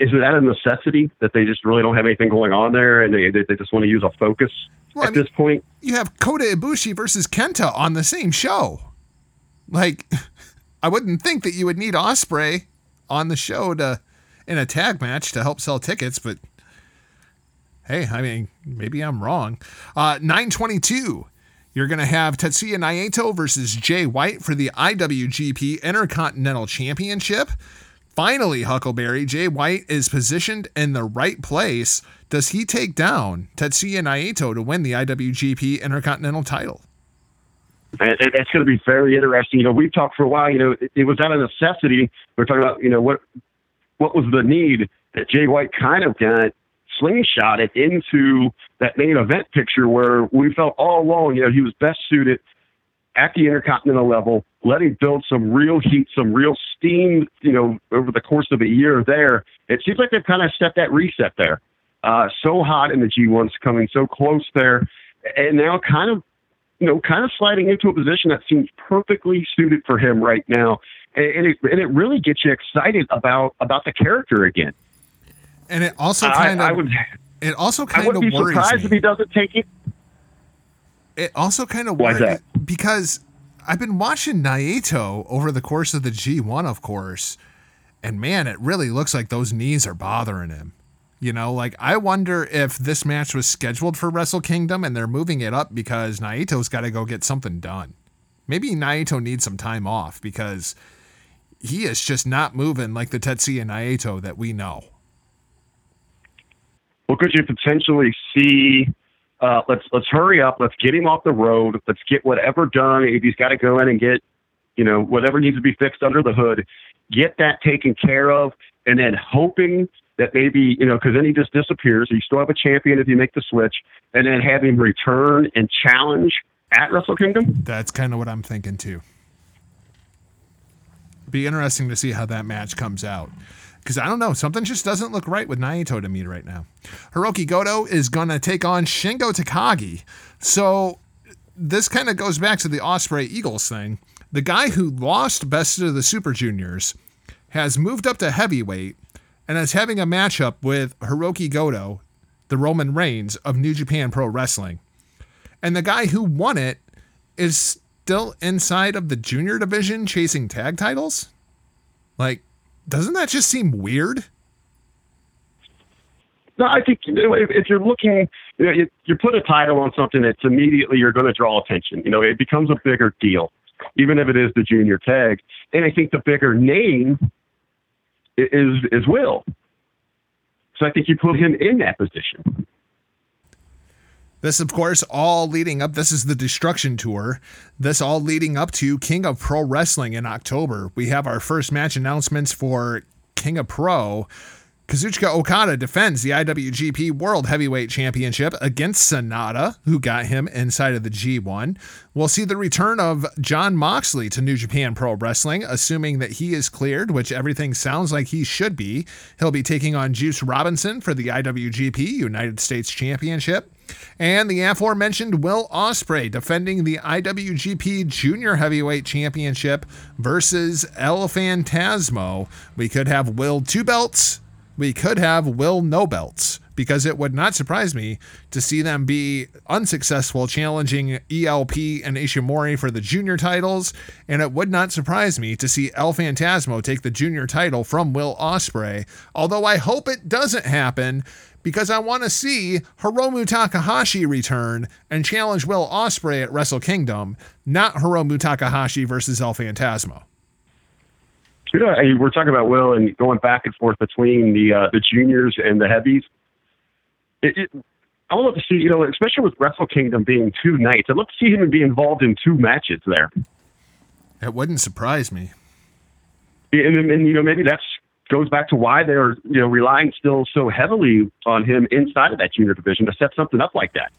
Is that a necessity that they just really don't have anything going on there and they they just want to use a focus well, at I mean, this point? You have Kota Ibushi versus Kenta on the same show. Like, I wouldn't think that you would need Ospreay on the show to in a tag match to help sell tickets, but hey, I mean, maybe I'm wrong. Uh, nine twenty-two, you're going to have Tetsuya Naito versus Jay White for the I W G P Intercontinental Championship. Finally, Huckleberry, Jay White is positioned in the right place. Does he take down Tetsuya Naito to win the I W G P Intercontinental title? And it's going to be very interesting. You know, we've talked for a while, you know, it, it was not a necessity. We're talking about, you know, what what was the need that Jay White kind of got slingshotted into that main event picture where we felt all along, you know, he was best suited at the Intercontinental level. Let him build some real heat, some real steam, you know, over the course of a year there. It seems like they've kind of set that reset there. Uh, so hot in the G one's coming so close there. And now kind of, you know, kind of sliding into a position that seems perfectly suited for him right now. And, and, it, and it really gets you excited about, about the character again. And it also kind I, of, I would, it also kind I wouldn't of be worries surprised me. If he doesn't take it. It also kind of worries me because I've been watching Naito over the course of the G one, of course, and man, it really looks like those knees are bothering him. You know, like, I wonder if this match was scheduled for Wrestle Kingdom and they're moving it up because Naito's got to go get something done. Maybe Naito needs some time off because he is just not moving like the Tetsuya Naito that we know. Well, could you potentially see, uh, let's let's hurry up, let's get him off the road, let's get whatever done. If he's got to go in and get, you know, whatever needs to be fixed under the hood, get that taken care of, and then hoping that maybe, you know, because then he just disappears. You still have a champion if you make the switch, and then have him return and challenge at Wrestle Kingdom. That's kind of what I'm thinking too. Be interesting to see how that match comes out. Because I don't know, something just doesn't look right with Naito to me right now. Hiroki Goto is going to take on Shingo Takagi. So this kind of goes back to the Ospreay Eagles thing. The guy who lost Best of the Super Juniors has moved up to heavyweight and is having a matchup with Hiroki Goto, the Roman Reigns of New Japan Pro Wrestling. And the guy who won it is still inside of the junior division chasing tag titles? Like, doesn't that just seem weird? No, I think, you know, if, if you're looking, you know, you, you put a title on something that's immediately you're going to draw attention. You know, it becomes a bigger deal, even if it is the junior tag. And I think the bigger name is is Will. So I think you put him in that position. This, of course, all leading up. This is the Destruction Tour. This all leading up to King of Pro Wrestling in October. We have our first match announcements for King of Pro. Kazuchika Okada defends the I W G P World Heavyweight Championship against Sonata, who got him inside of the G one. We'll see the return of Jon Moxley to New Japan Pro Wrestling, assuming that he is cleared, which everything sounds like he should be. He'll be taking on Juice Robinson for the I W G P United States Championship. And the aforementioned Will Ospreay defending the I W G P Junior Heavyweight Championship versus El Phantasmo. We could have Will two belts. We could have Will no belts, because it would not surprise me to see them be unsuccessful challenging E L P and Ishimori for the junior titles. And it would not surprise me to see El Phantasmo take the junior title from Will Ospreay. Although I hope it doesn't happen, because I want to see Hiromu Takahashi return and challenge Will Ospreay at Wrestle Kingdom, not Hiromu Takahashi versus El Phantasmo. You know, we're talking about Will and going back and forth between the uh, the juniors and the heavies. It, it, I would love to see, you know, especially with Wrestle Kingdom being two nights, I'd love to see him be involved in two matches there. That wouldn't surprise me. And, and, and you know, maybe that goes back to why they're, you know, relying still so heavily on him inside of that junior division to set something up like that.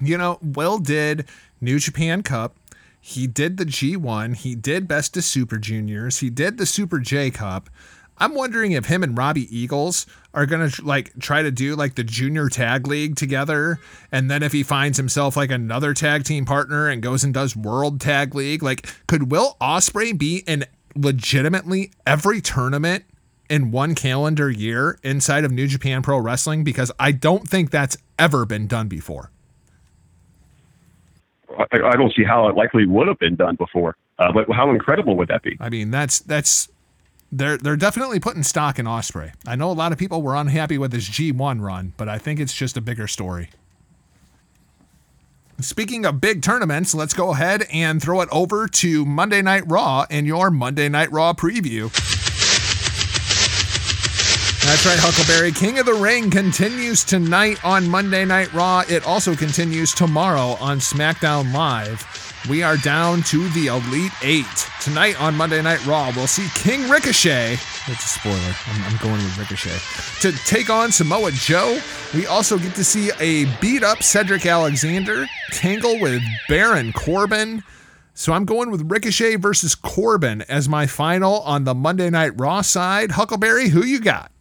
You know, Will did New Japan Cup. He did the G one. He did Best of Super Juniors. He did the Super J Cup. I'm wondering if him and Robbie Eagles are going to like try to do like the junior tag league together. And then if he finds himself like another tag team partner and goes and does world tag league, like could Will Ospreay be in legitimately every tournament in one calendar year inside of New Japan Pro Wrestling? Because I don't think that's ever been done before. I don't see how it likely would have been done before, uh, but how incredible would that be? I mean, that's that's they're they're definitely putting stock in Ospreay. I know a lot of people were unhappy with his G one run, but I think it's just a bigger story. Speaking of big tournaments, let's go ahead and throw it over to Monday Night Raw in your Monday Night Raw preview. That's right, Huckleberry. King of the Ring continues tonight on Monday Night Raw. It also continues tomorrow on SmackDown Live. we are down to the Elite Eight. Tonight on Monday Night Raw, we'll see King Ricochet. That's a spoiler. I'm, I'm going with Ricochet. To take on Samoa Joe. We also get to see a beat-up Cedric Alexander tangle with Baron Corbin. So I'm going with Ricochet versus Corbin as my final on the Monday Night Raw side. Huckleberry, who you got?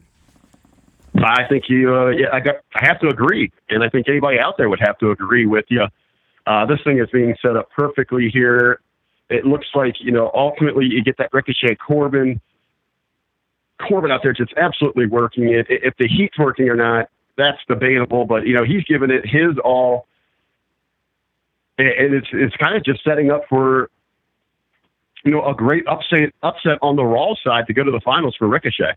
I think you. Uh, yeah, I got. I have to agree, and I think anybody out there would have to agree with you. Uh, this thing is being set up perfectly here. It looks like, you know, ultimately you get that Ricochet Corbin. Corbin out there just absolutely working it. If the heat's working or not, that's debatable. But you know, he's giving it his all. And it's it's kind of just setting up for, you know, a great upset upset on the Raw side to go to the finals for Ricochet.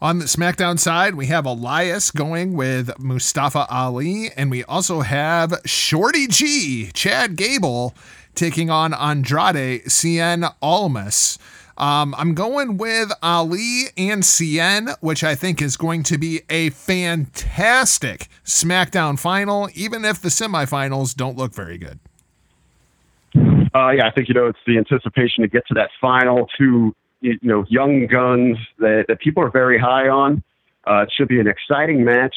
On the SmackDown side, we have Elias going with Mustafa Ali, and we also have Shorty G, Chad Gable, taking on Andrade Cien Almas. Um, I'm going with Ali and Cien, which I think is going to be a fantastic SmackDown final, even if the semifinals don't look very good. Uh, yeah, I think, you know, it's the anticipation to get to that final, to, you know, young guns that, that people are very high on. Uh, it should be an exciting match.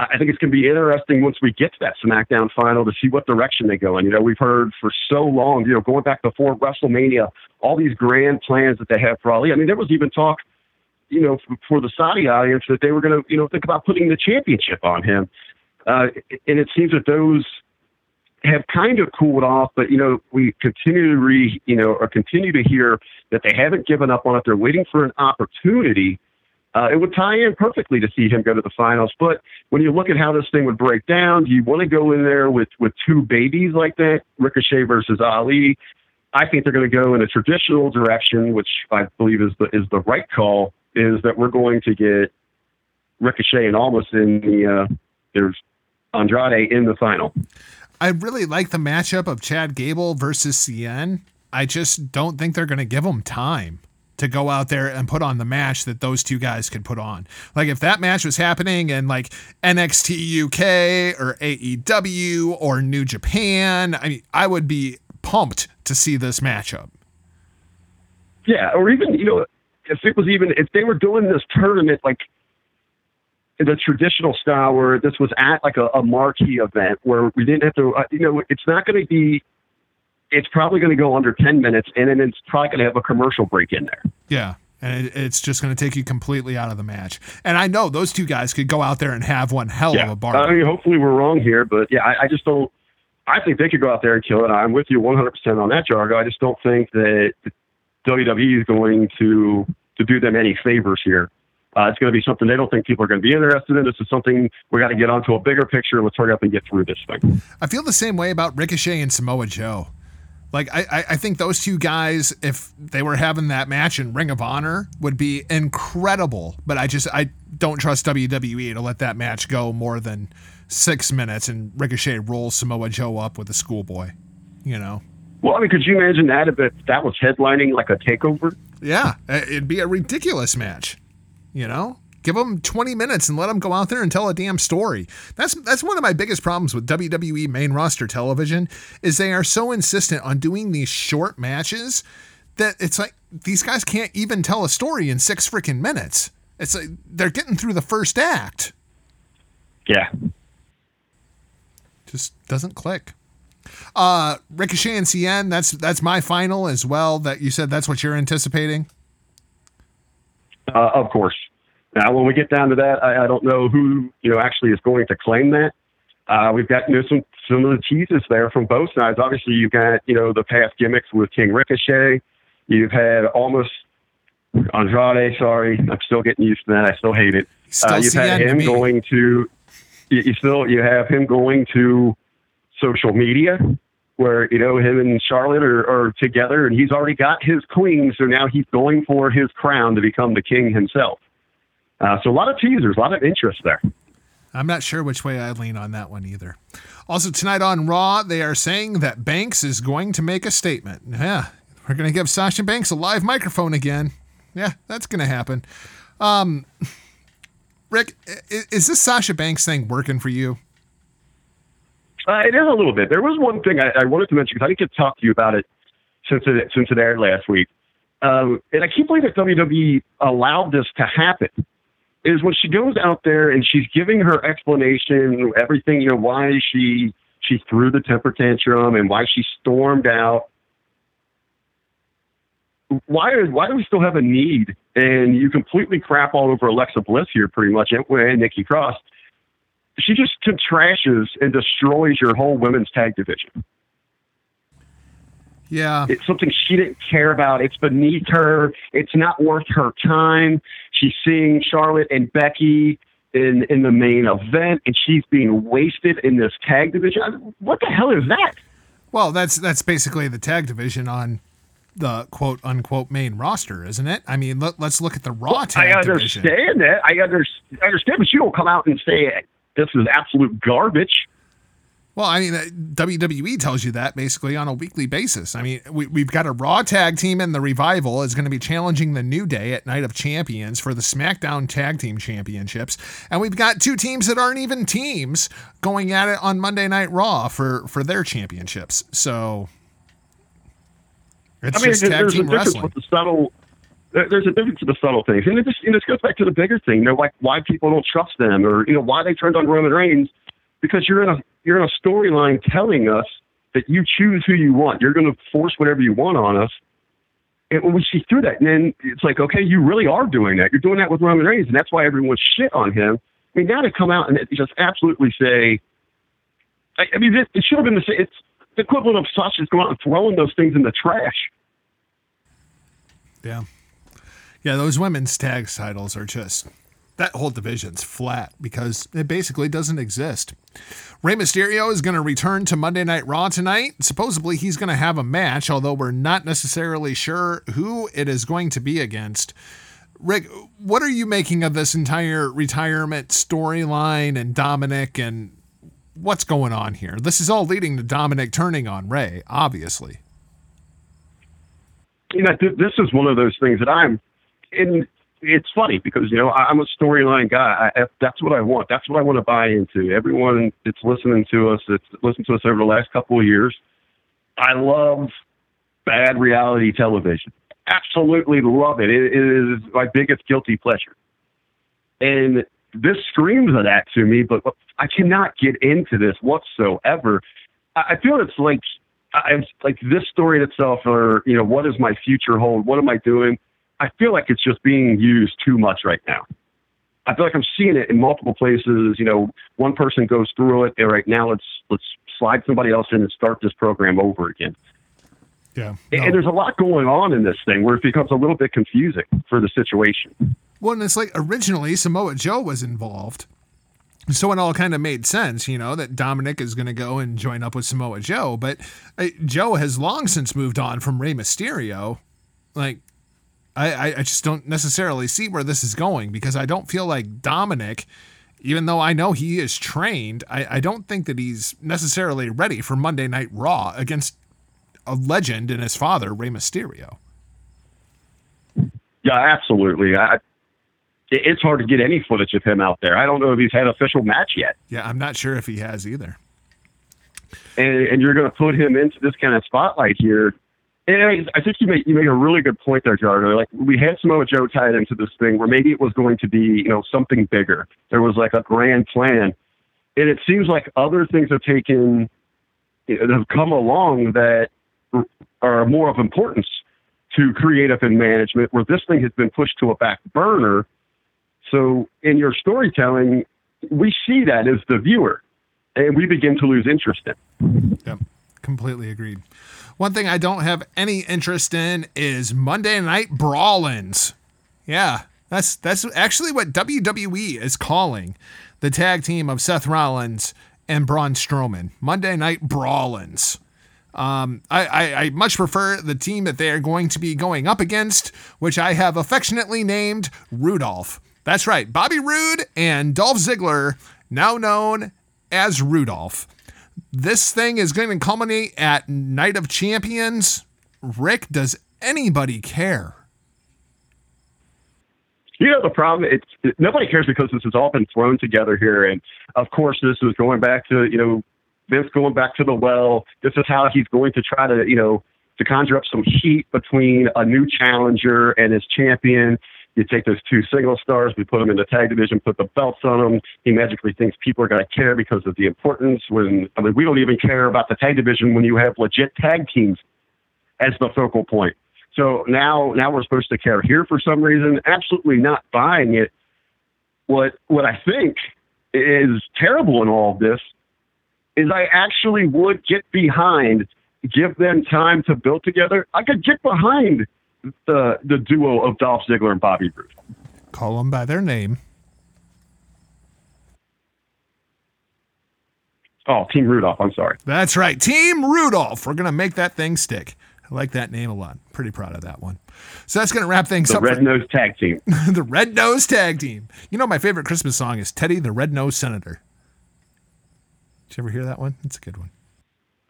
I think it's going to be interesting once we get to that SmackDown final to see what direction they go in. You know, we've heard for so long, you know, going back before WrestleMania, all these grand plans that they have for Ali. I mean, there was even talk, you know, for the Saudi audience that they were going to, you know, think about putting the championship on him. Uh, and it seems that those have kind of cooled off, but, you know, we continue to re, you know, or continue to hear that they haven't given up on it. They're waiting for an opportunity. Uh, it would tie in perfectly to see him go to the finals. But when you look at how this thing would break down, do you want to go in there with, with two babies like that, Ricochet versus Ali? I think they're going to go in a traditional direction, which I believe is the is the right call, is that we're going to get Ricochet and almost in the uh, there's Andrade in the final. I really like the matchup of Chad Gable versus Cien. I just don't think they're going to give him time to go out there and put on the match that those two guys could put on. Like, if that match was happening in like N X T U K or A E W or New Japan, I mean, I would be pumped to see this matchup. Yeah. Or even, you know, if it was even, if they were doing this tournament, like in the traditional style where this was at like a, a marquee event where we didn't have to, uh, you know, it's not going to be, it's probably going to go under ten minutes, and then it's probably going to have a commercial break in there. Yeah, and it, it's just going to take you completely out of the match. And I know those two guys could go out there and have one hell yeah. of a bar. I mean, hopefully we're wrong here, but yeah, I, I just don't – I think they could go out there and kill it. I'm with you one hundred percent on that, Jargo. I just don't think that W W E is going to, to do them any favors here. Uh, it's going to be something they don't think people are going to be interested in. This is something we got to get onto a bigger picture. Let's hurry up and get through this thing. I feel the same way about Ricochet and Samoa Joe. Like, I, I think those two guys, if they were having that match in Ring of Honor, would be incredible. But I just, I don't trust W W E to let that match go more than six minutes and Ricochet rolls Samoa Joe up with a schoolboy, you know? Well, I mean, could you imagine that if that was headlining like a takeover? Yeah, it'd be a ridiculous match, you know? Give them twenty minutes and let them go out there and tell a damn story. That's that's one of my biggest problems with W W E main roster television is they are so insistent on doing these short matches that it's like these guys can't even tell a story in six freaking minutes. It's like they're getting through the first act. Yeah. Just doesn't click. Uh, Ricochet and Cien, that's, that's my final as well. That you said that's what you're anticipating? Uh, of course. Now, when we get down to that, I, I don't know who, you know, actually is going to claim that. Uh, we've got, you know, some, some of the teases there from both sides. Obviously, you've got, you know, the past gimmicks with King Ricochet. You've had almost Andrade. Sorry, I'm still getting used to that. I still hate it. Still uh, you've had him going to, you, you still, you have him going to social media where, you know, him and Charlotte are, are together and he's already got his queen. So now he's going for his crown to become the king himself. Uh, so a lot of teasers, a lot of interest there. I'm not sure which way I lean on that one either. Also tonight on Raw, they are saying that Banks is going to make a statement. Yeah, we're going to give Sasha Banks a live microphone again. Yeah, that's going to happen. Um, Rick, is this Sasha Banks thing working for you? Uh, it is a little bit. There was one thing I, I wanted to mention because I didn't get to talk to you about it since it since it aired last week. Um, and I can't believe that W W E allowed this to happen. Is when she goes out there and she's giving her explanation, everything, you know, why she she threw the temper tantrum and why she stormed out. Why why do we still have a need? And you completely crap all over Alexa Bliss here, pretty much, and, and Nikki Cross. She just trashes and destroys your whole women's tag division. Yeah. It's something she didn't care about. It's beneath her. It's not worth her time. She's seeing Charlotte and Becky in, in the main event, and she's being wasted in this tag division. I mean, what the hell is that? Well, that's that's basically the tag division on the quote-unquote main roster, isn't it? I mean, let, let's look at the Raw well, tag I division. I understand that. I, under, I understand, but you don't come out and say, this is absolute garbage. Well, I mean, W W E tells you that basically on a weekly basis. I mean, we, we've got a Raw tag team, and the Revival is going to be challenging the New Day at Night of Champions for the SmackDown Tag Team Championships. And we've got two teams that aren't even teams going at it on Monday Night Raw for, for their championships. So it's I mean, just tag team wrestling. The subtle, there's a difference to the subtle things. And it just, you know, it goes back to the bigger thing, you know, like why people don't trust them or, you know, why they turned on Roman Reigns. Because you're in a you're in a storyline telling us that you choose who you want. You're going to force whatever you want on us. And when we see through that, and then it's like, okay, you really are doing that. You're doing that with Roman Reigns, and that's why everyone's shit on him. I mean, now to come out and just absolutely say, I, I mean, it, it should have been the same. It's the equivalent of Sasha's going out and throwing those things in the trash. Yeah. Yeah, those women's tag titles are just... That whole division's flat because it basically doesn't exist. Rey Mysterio is going to return to Monday Night Raw tonight. Supposedly he's going to have a match, although we're not necessarily sure who it is going to be against. Rick, what are you making of this entire retirement storyline and Dominic and what's going on here? This is all leading to Dominic turning on Rey, obviously. You know, th- this is one of those things that I'm in. It's funny because, you know, I'm a storyline guy. I, that's what I want. That's what I want to buy into. Everyone that's listening to us, that's listened to us over the last couple of years, I love bad reality television. Absolutely love it. It, it is my biggest guilty pleasure. And this screams of that to me, but I cannot get into this whatsoever. I feel it's like, it's like this story in itself, or, you know, what is my future hold? What am I doing? I feel like it's just being used too much right now. I feel like I'm seeing it in multiple places. You know, one person goes through it, and right now let's let's slide somebody else in and start this program over again. Yeah, no. And there's a lot going on in this thing where it becomes a little bit confusing for the situation. Well, and it's like originally Samoa Joe was involved, so it all kind of made sense, you know, that Dominic is going to go and join up with Samoa Joe. But uh, Joe has long since moved on from Rey Mysterio, like. I, I just don't necessarily see where this is going because I don't feel like Dominic, even though I know he is trained, I, I don't think that he's necessarily ready for Monday Night Raw against a legend and his father, Rey Mysterio. Yeah, absolutely. I, it's hard to get any footage of him out there. I don't know if he's had an official match yet. Yeah, I'm not sure if he has either. And, and you're going to put him into this kind of spotlight here. And I think you make you make a really good point there, Jarno. Like we had Samoa Joe tied into this thing where maybe it was going to be, you know, something bigger. There was like a grand plan, and it seems like other things have taken, have come along that are more of importance to creative and management, where this thing has been pushed to a back burner. So in your storytelling, we see that as the viewer, and we begin to lose interest in. Yep, completely agreed. One thing I don't have any interest in is Monday Night Brawlins. Yeah, that's that's actually what W W E is calling the tag team of Seth Rollins and Braun Strowman. Monday Night Brawlins. Um, I, I, I much prefer the team that they are going to be going up against, which I have affectionately named Rudolph. That's right, Bobby Roode and Dolph Ziggler, now known as Rudolph. This thing is going to culminate at Night of Champions. Rick, does anybody care? You know, the problem, it's it, nobody cares because this has all been thrown together here. And of course, this is going back to, you know, Vince going back to the well. This is how he's going to try to, you know, to conjure up some heat between a new challenger and his champion. You take those two single stars, we put them in the tag division, put the belts on them. He magically thinks people are going to care because of the importance. When I mean, we don't even care about the tag division when you have legit tag teams as the focal point. So now, now we're supposed to care here for some reason. Absolutely not buying it. What what I think is terrible in all of this is I actually would get behind, give them time to build together. I could get behind the the duo of Dolph Ziggler and Bobby Roode. Call them by their name. Oh, Team Rudolph. I'm sorry. That's right. Team Rudolph. We're going to make that thing stick. I like that name a lot. Pretty proud of that one. So that's going to wrap things the up. The Red Nose Tag Team. The Red Nose Tag Team. You know, my favorite Christmas song is Teddy the Red Nose Senator. Did you ever hear that one? It's a good one.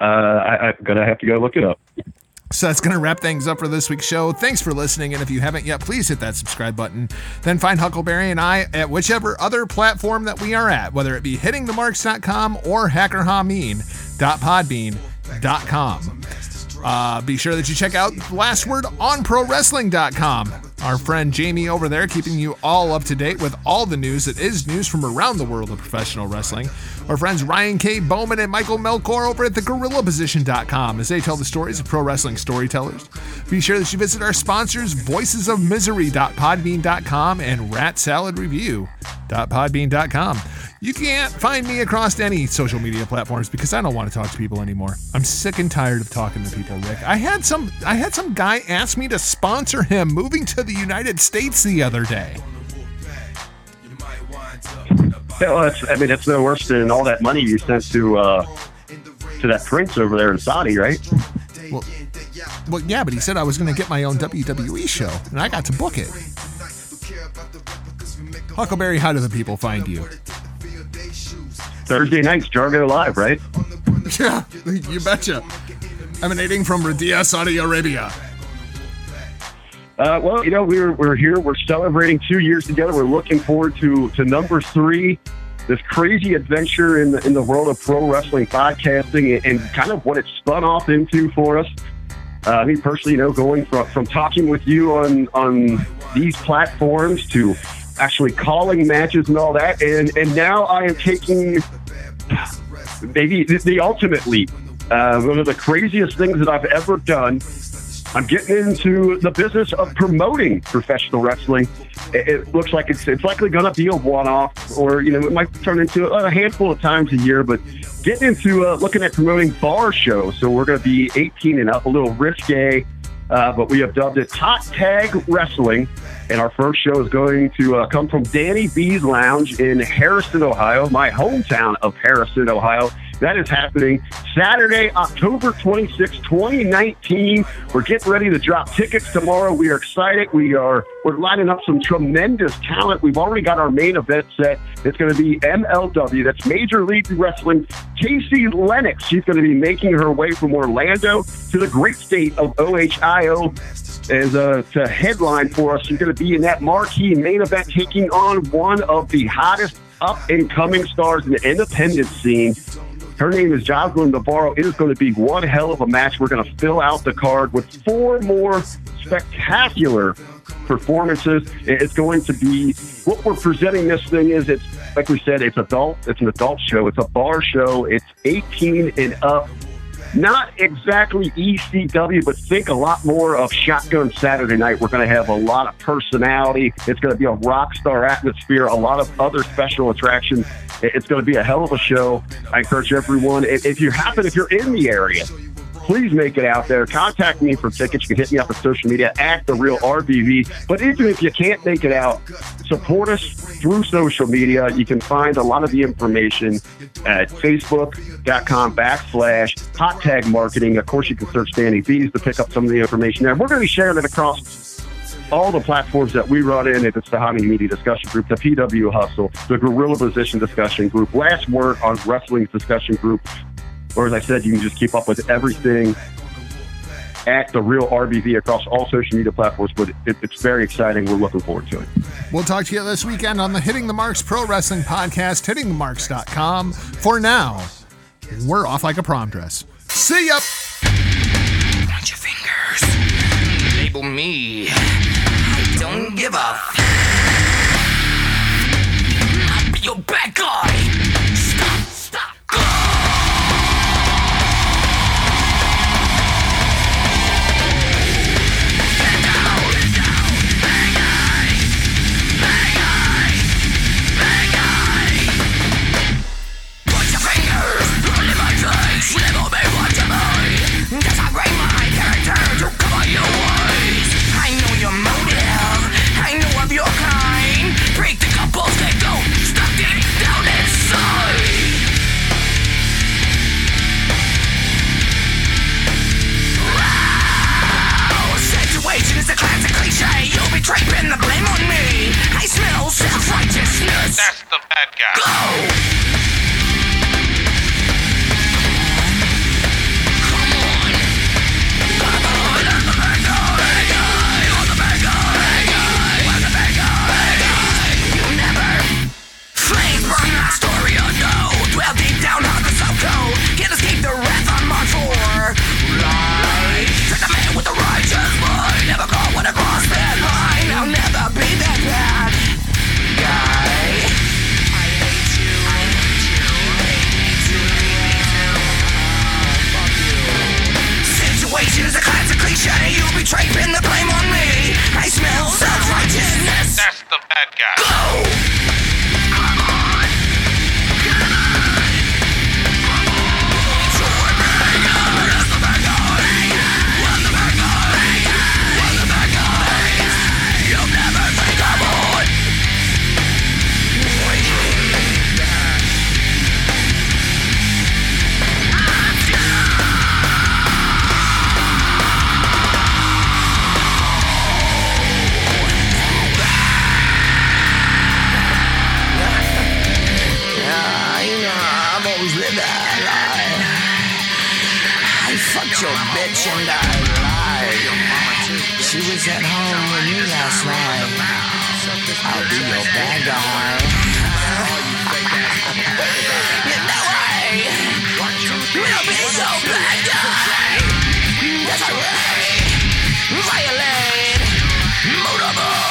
Uh, I, I'm going to have to go look it up. So that's going to wrap things up for this week's show. Thanks for listening. And if you haven't yet, please hit that subscribe button. Then find Huckleberry and I at whichever other platform that we are at, whether it be hitting the marks dot com or hacker hameen dot podbean dot com. Uh, be sure that you check out Last Word on pro wrestling dot com. Our friend Jamie over there keeping you all up to date with all the news that is news from around the world of professional wrestling. Our friends Ryan K. Bowman and Michael Melkor over at the gorilla position dot com as they tell the stories of pro wrestling storytellers. Be sure that you visit our sponsors, voices of misery dot podbean dot com and rat salad review dot podbean dot com. You can't find me across any social media platforms because I don't want to talk to people anymore. I'm sick and tired of talking to people, Rick. I had some I had some guy ask me to sponsor him moving to the United States the other day. Yeah, well, that's, I mean, that's no worse than all that money you sent to uh, to that prince over there in Saudi, right? Well, well yeah, but he said I was going to get my own W W E show, and I got to book it. Huckleberry, how do the people find you? Thursday nights, Jargo Live, right? Yeah, you betcha. Emanating from Riyadh, Saudi Arabia. Uh, well, you know, we're we're here. We're celebrating two years together. We're looking forward to, to number three, this crazy adventure in the, in the world of pro wrestling podcasting and, and kind of what it spun off into for us. Uh, me personally, you know, going from, from talking with you on on these platforms to actually calling matches and all that, and and now I am taking maybe the, the ultimate leap. Uh, one of the craziest things that I've ever done. I'm getting into the business of promoting professional wrestling. It, it looks like it's, it's likely going to be a one-off, or you know, it might turn into a handful of times a year. But getting into uh, looking at promoting bar shows, so we're going to be eighteen and up, a little risque, uh, but we have dubbed it Hot Tag Wrestling. And our first show is going to uh, come from Danny B's Lounge in Harrison, Ohio, my hometown of Harrison, Ohio. That is happening Saturday, October twenty-sixth, twenty nineteen. We're getting ready to drop tickets tomorrow. We are excited. We are, we're lining up some tremendous talent. We've already got our main event set. It's going to be M L W. That's Major League Wrestling. Casey Lennox, she's going to be making her way from Orlando to the great state of Ohio as a to headline for us. She's going to be in that marquee main event, taking on one of the hottest up-and-coming stars in the independent scene. Her name is Jocelyn Navarro. It is going to be one hell of a match. We're going to fill out the card with four more spectacular performances. It's going to be, what we're presenting this thing is, it's like we said, it's adult. It's an adult show. It's a bar show. It's eighteen and up. Not exactly E C W, but think a lot more of Shotgun Saturday Night. We're going to have a lot of personality. It's going to be a rock star atmosphere, a lot of other special attractions. It's going to be a hell of a show. I encourage everyone, if you happen, if you're in the area, please make it out there. Contact me for tickets. You can hit me up on social media at The Real R B V. But even if you can't make it out, support us through social media. You can find a lot of the information at facebook.com backslash hot tag marketing. Of course, you can search Danny B's to pick up some of the information there. We're going to be sharing it across all the platforms that we run in. If it's the Hobby Media Discussion Group, the P W Hustle, the Guerrilla Position Discussion Group, Last Word on Wrestling's Discussion Group, or as I said, you can just keep up with everything at The Real R B V across all social media platforms. But it, it's very exciting. We're looking forward to it. We'll talk to you this weekend on the Hitting the Marks Pro Wrestling Podcast, hitting the marks dot com. For now, We're off like a prom dress. See ya! Count your fingers. Label me. I don't give a f- I'll be your bad guy. Stop, stop, go! Draping the blame on me. I smell self-righteousness. That's the bad guy. Go! Come on. Come on. I'm the bad guy. Bad guy. I'm the bad guy. Bad guy. I'm the bad guy. Bad guy. You never. Flames burn my story or no. Dwell deep down on the sub-code. Can't escape the wrath I'm on for. Life. Treat the man with a righteous mind. Never caught one across that line. I'll never be that bad guy. I hate you. I hate you. I hate you. I hate you. Situation is a classic cliche. You betrayed, pin the blame on me. I smell self-righteousness. That's the bad guy. Go! Your bitch and I lied. She was at home with me last night. I'll be your bad guy. You know I will be your bad guy. That's right. Violate motorboard.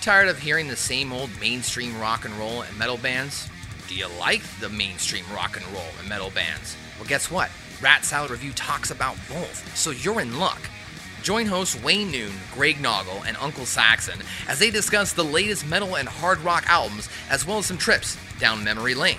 Tired of hearing the same old mainstream rock and roll and metal bands? Do you like the mainstream rock and roll and metal bands? Well, guess what? Rat Salad Review talks about both, so you're in luck. Join hosts Wayne Noon, Greg Noggle, and Uncle Saxon as they discuss the latest metal and hard rock albums, as well as some trips down memory lane.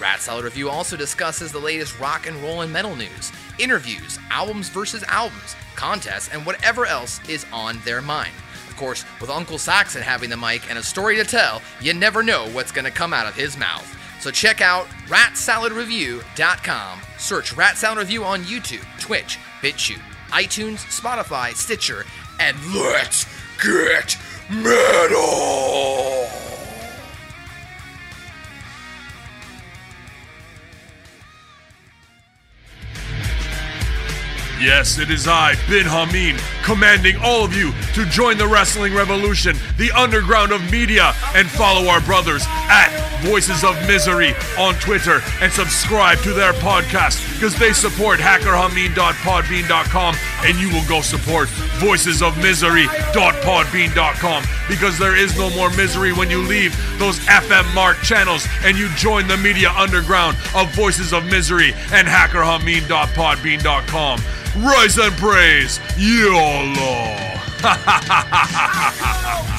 Rat Salad Review also discusses the latest rock and roll and metal news, interviews, albums versus albums, contests, and whatever else is on their mind. Of course, with Uncle Saxon having the mic and a story to tell, you never know what's going to come out of his mouth. So check out rat salad review dot com. Search Rat Salad Review on YouTube, Twitch, BitChute, iTunes, Spotify, Stitcher, and let's get metal! Yes, it is I, Bin Hameen, commanding all of you to join the wrestling revolution, the underground of media, and follow our brothers at Voices of Misery on Twitter and subscribe to their podcast because they support hacker hameen dot podbean dot com and you will go support voices of misery dot podbean dot com because there is no more misery when you leave those F M mark channels and you join the media underground of Voices of Misery and hacker hameen dot podbean dot com. Rise and praise, YOLO! Ha ha ha ha ha ha ha!